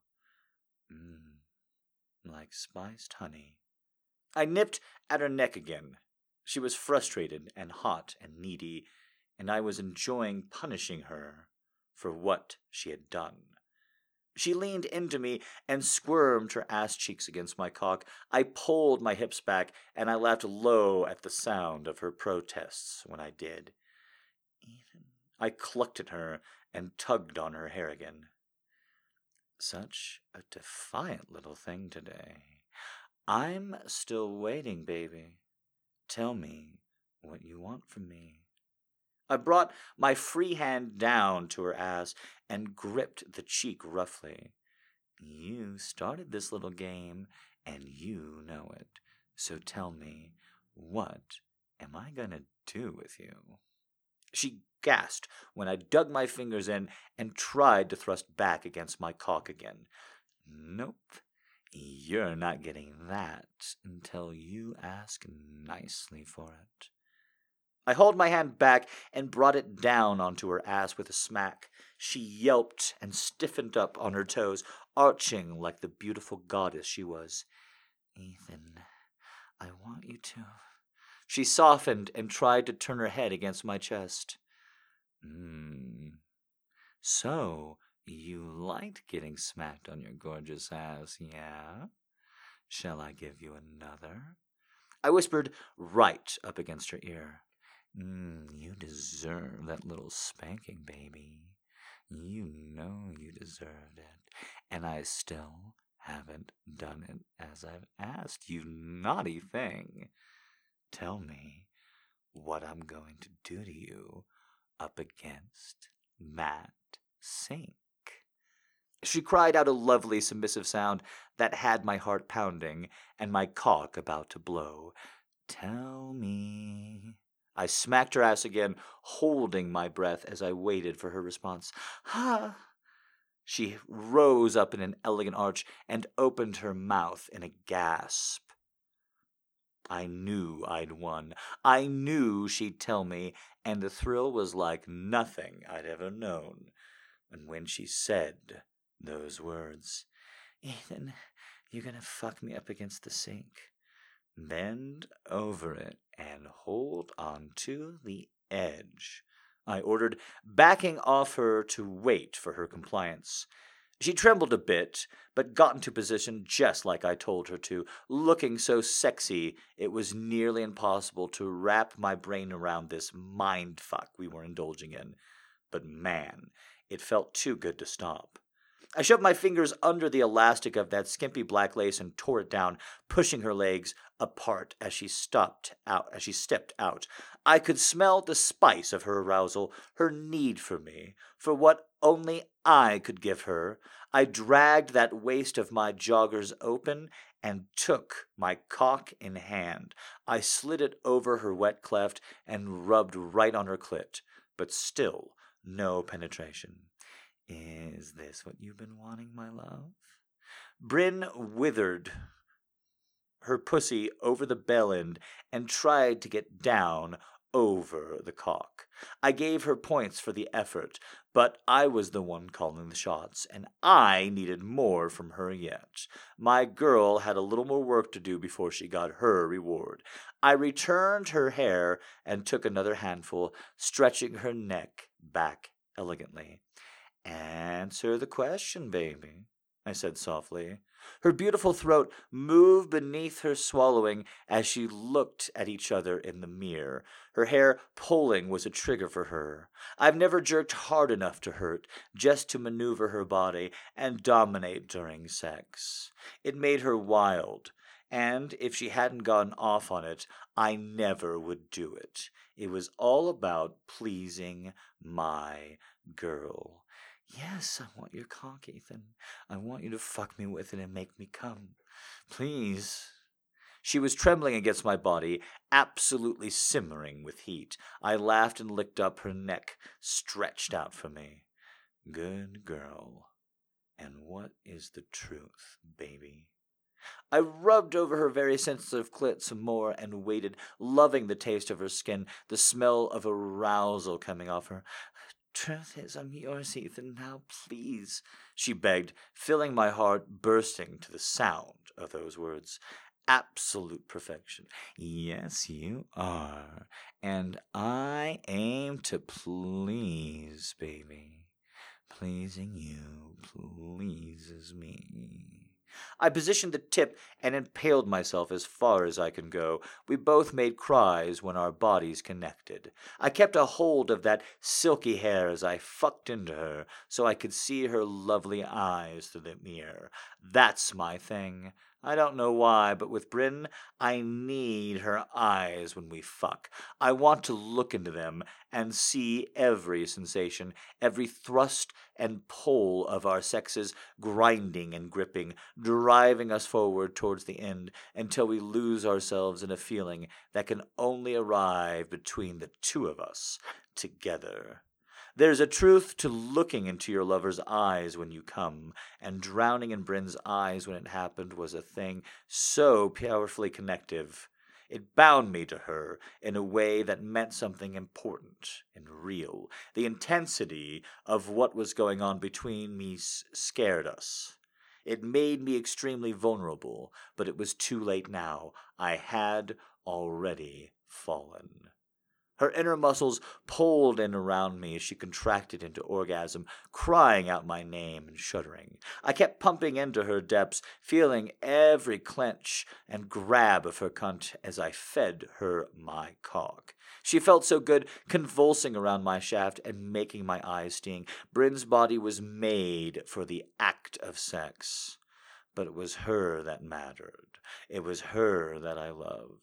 Like spiced honey. I nipped at her neck again. She was frustrated and hot and needy, and I was enjoying punishing her for what she had done. She leaned into me and squirmed her ass cheeks against my cock. I pulled my hips back, and I laughed low at the sound of her protests when I did. Ethan. I clucked at her and tugged on her hair again. Such a defiant little thing today. I'm still waiting, baby. Tell me what you want from me. I brought my free hand down to her ass and gripped the cheek roughly. You started this little game, and you know it. So tell me, what am I gonna do with you? She gasped when I dug my fingers in and tried to thrust back against my cock again. Nope. You're not getting that until you ask nicely for it. I hauled my hand back and brought it down onto her ass with a smack. She yelped and stiffened up on her toes, arching like the beautiful goddess she was. Ethan, I want you to. She softened and tried to turn her head against my chest. So you liked getting smacked on your gorgeous ass, yeah? Shall I give you another? I whispered right up against her ear. You deserve that little spanking, baby. You know you deserved it. And I still haven't done it as I've asked, you naughty thing. Tell me what I'm going to do to you up against that sink. She cried out a lovely submissive sound that had my heart pounding and my cock about to blow. Tell me. I smacked her ass again, holding my breath as I waited for her response. Ha! She rose up in an elegant arch and opened her mouth in a gasp. I knew I'd won. I knew she'd tell me, and the thrill was like nothing I'd ever known. And when she said those words, Ethan, you're gonna fuck me up against the sink. Bend over it and hold on to the edge, I ordered, backing off her to wait for her compliance. She trembled a bit, but got into position just like I told her to, looking so sexy it was nearly impossible to wrap my brain around this mind fuck we were indulging in. But man, it felt too good to stop. I shoved my fingers under the elastic of that skimpy black lace and tore it down, pushing her legs apart as she stepped out. I could smell the spice of her arousal, her need for me, for what only I could give her. I dragged that waist of my joggers open and took my cock in hand. I slid it over her wet cleft and rubbed right on her clit, but still no penetration. Is this what you've been wanting, my love? Bryn withered her pussy over the bell end and tried to get down over the cock. I gave her points for the effort, but I was the one calling the shots, and I needed more from her yet. My girl had a little more work to do before she got her reward. I returned her hair and took another handful, stretching her neck back elegantly. Answer the question, baby, I said softly. Her beautiful throat moved beneath her swallowing as she looked at each other in the mirror. Her hair pulling was a trigger for her. I've never jerked hard enough to hurt, just to maneuver her body and dominate during sex. It made her wild, and if she hadn't gotten off on it, I never would do it. It was all about pleasing my girl. Yes, I want your cock, Ethan. I want you to fuck me with it and make me come. Please. She was trembling against my body, absolutely simmering with heat. I laughed and licked up her neck, stretched out for me. Good girl. And what is the truth, baby? I rubbed over her very sensitive clit some more and waited, loving the taste of her skin, the smell of arousal coming off her. Truth is, I'm yours, Ethan, now please, she begged, filling my heart, bursting to the sound of those words. Absolute perfection. Yes, you are. And I aim to please, baby. Pleasing you pleases me. I positioned the tip and impaled myself as far as I could go. We both made cries when our bodies connected. I kept a hold of that silky hair as I fucked into her so I could see her lovely eyes through the mirror. That's my thing. I don't know why, but with Brynn, I need her eyes when we fuck. I want to look into them and see every sensation, every thrust and pull of our sexes grinding and gripping, driving us forward towards the end until we lose ourselves in a feeling that can only arrive between the two of us together. There's a truth to looking into your lover's eyes when you come, and drowning in Brynn's eyes when it happened was a thing so powerfully connective. It bound me to her in a way that meant something important and real. The intensity of what was going on between me scared us. It made me extremely vulnerable, but it was too late now. I had already fallen. Her inner muscles pulled in around me as she contracted into orgasm, crying out my name and shuddering. I kept pumping into her depths, feeling every clench and grab of her cunt as I fed her my cock. She felt so good, convulsing around my shaft and making my eyes sting. Brynn's body was made for the act of sex. But it was her that mattered. It was her that I loved.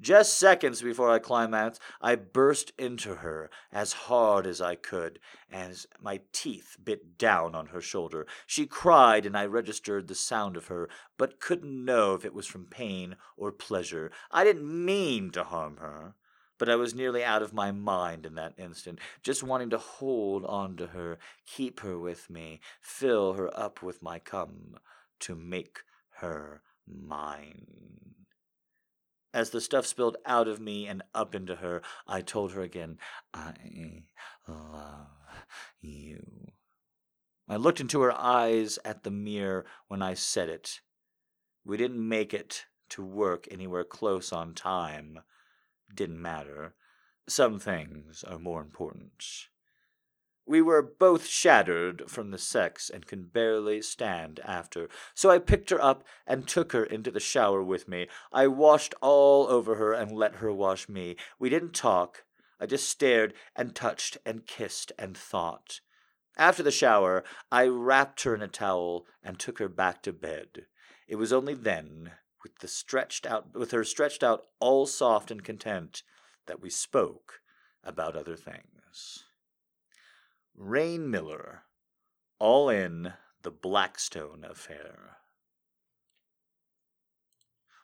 Just seconds before I climaxed, I burst into her as hard as I could, as my teeth bit down on her shoulder. She cried, and I registered the sound of her, but couldn't know if it was from pain or pleasure. I didn't mean to harm her, but I was nearly out of my mind in that instant, just wanting to hold on to her, keep her with me, fill her up with my cum. To make her mine. As the stuff spilled out of me and up into her, I told her again, I love you. I looked into her eyes at the mirror when I said it. We didn't make it to work anywhere close on time. Didn't matter. Some things are more important. We were both shattered from the sex and could barely stand after, so I picked her up and took her into the shower with me. I washed all over her and let her wash me. We didn't talk. I just stared and touched and kissed and thought. After the shower, I wrapped her in a towel and took her back to bed. It was only then, with her stretched out all soft and content, that we spoke about other things. Rain Miller, All in the Blackstone Affair.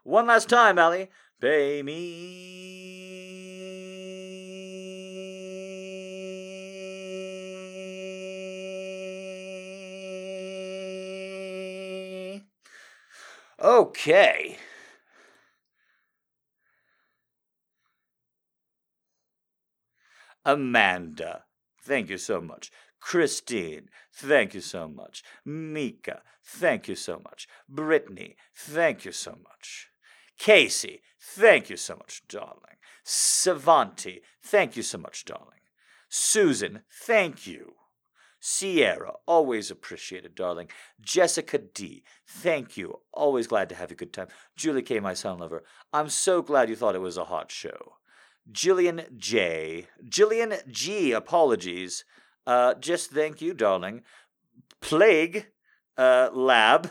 One last time, Allie. Pay me. Okay. Amanda. Thank you so much. Christine, thank you so much. Mika, thank you so much. Brittany, thank you so much. Casey, thank you so much, darling. Savanti, thank you so much, darling. Susan, thank you. Sierra, always appreciated, darling. Jessica D, thank you. Always glad to have a good time. Julie K, my son lover, I'm so glad you thought it was a hot show. Jillian G, apologies. Just thank you, darling. Plague Lab,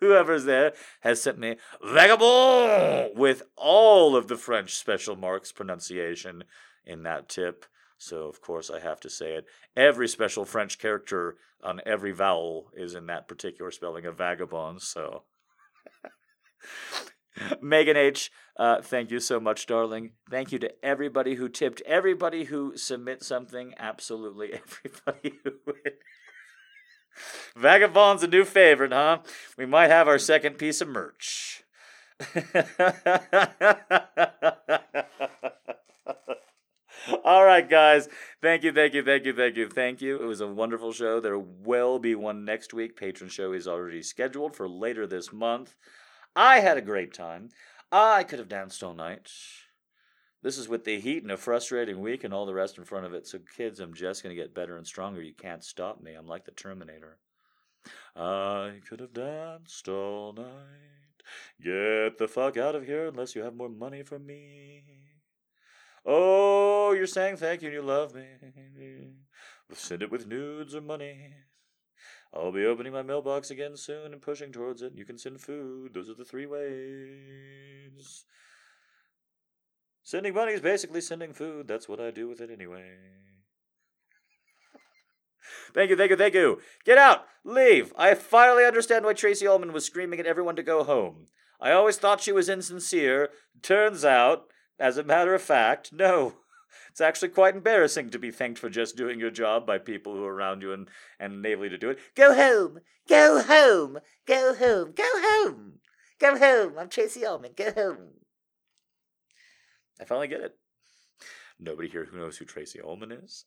whoever's there, has sent me vagabond with all of the French special marks pronunciation in that tip. So, of course, I have to say it. Every special French character on every vowel is in that particular spelling of vagabond, so... Megan H., thank you so much, darling. Thank you to everybody who tipped, everybody who submit something, absolutely everybody who wins. Vagabond's a new favorite, huh? We might have our second piece of merch. All right, guys. Thank you. It was a wonderful show. There will be one next week. Patron show is already scheduled for later this month. I had a great time. I could have danced all night. This is with the heat and a frustrating week and all the rest in front of it. So, kids, I'm just going to get better and stronger. You can't stop me. I'm like the Terminator. I could have danced all night. Get the fuck out of here unless you have more money for me. Oh, you're saying thank you and you love me. Send it with nudes or money. I'll be opening my mailbox again soon and pushing towards it. You can send food. Those are the three ways. Sending money is basically sending food. That's what I do with it anyway. Thank you. Get out. Leave. I finally understand why Tracy Ullman was screaming at everyone to go home. I always thought she was insincere. Turns out, as a matter of fact, no. It's actually quite embarrassing to be thanked for just doing your job by people who are around you and enable you to do it. Go home. I'm Tracy Ullman. Go home. I finally get it. Nobody here who knows who Tracy Ullman is.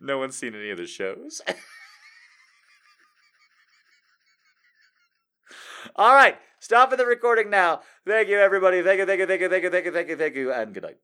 No one's seen any of the shows. All right. Stop the recording now. Thank you, everybody. Thank you. And good night.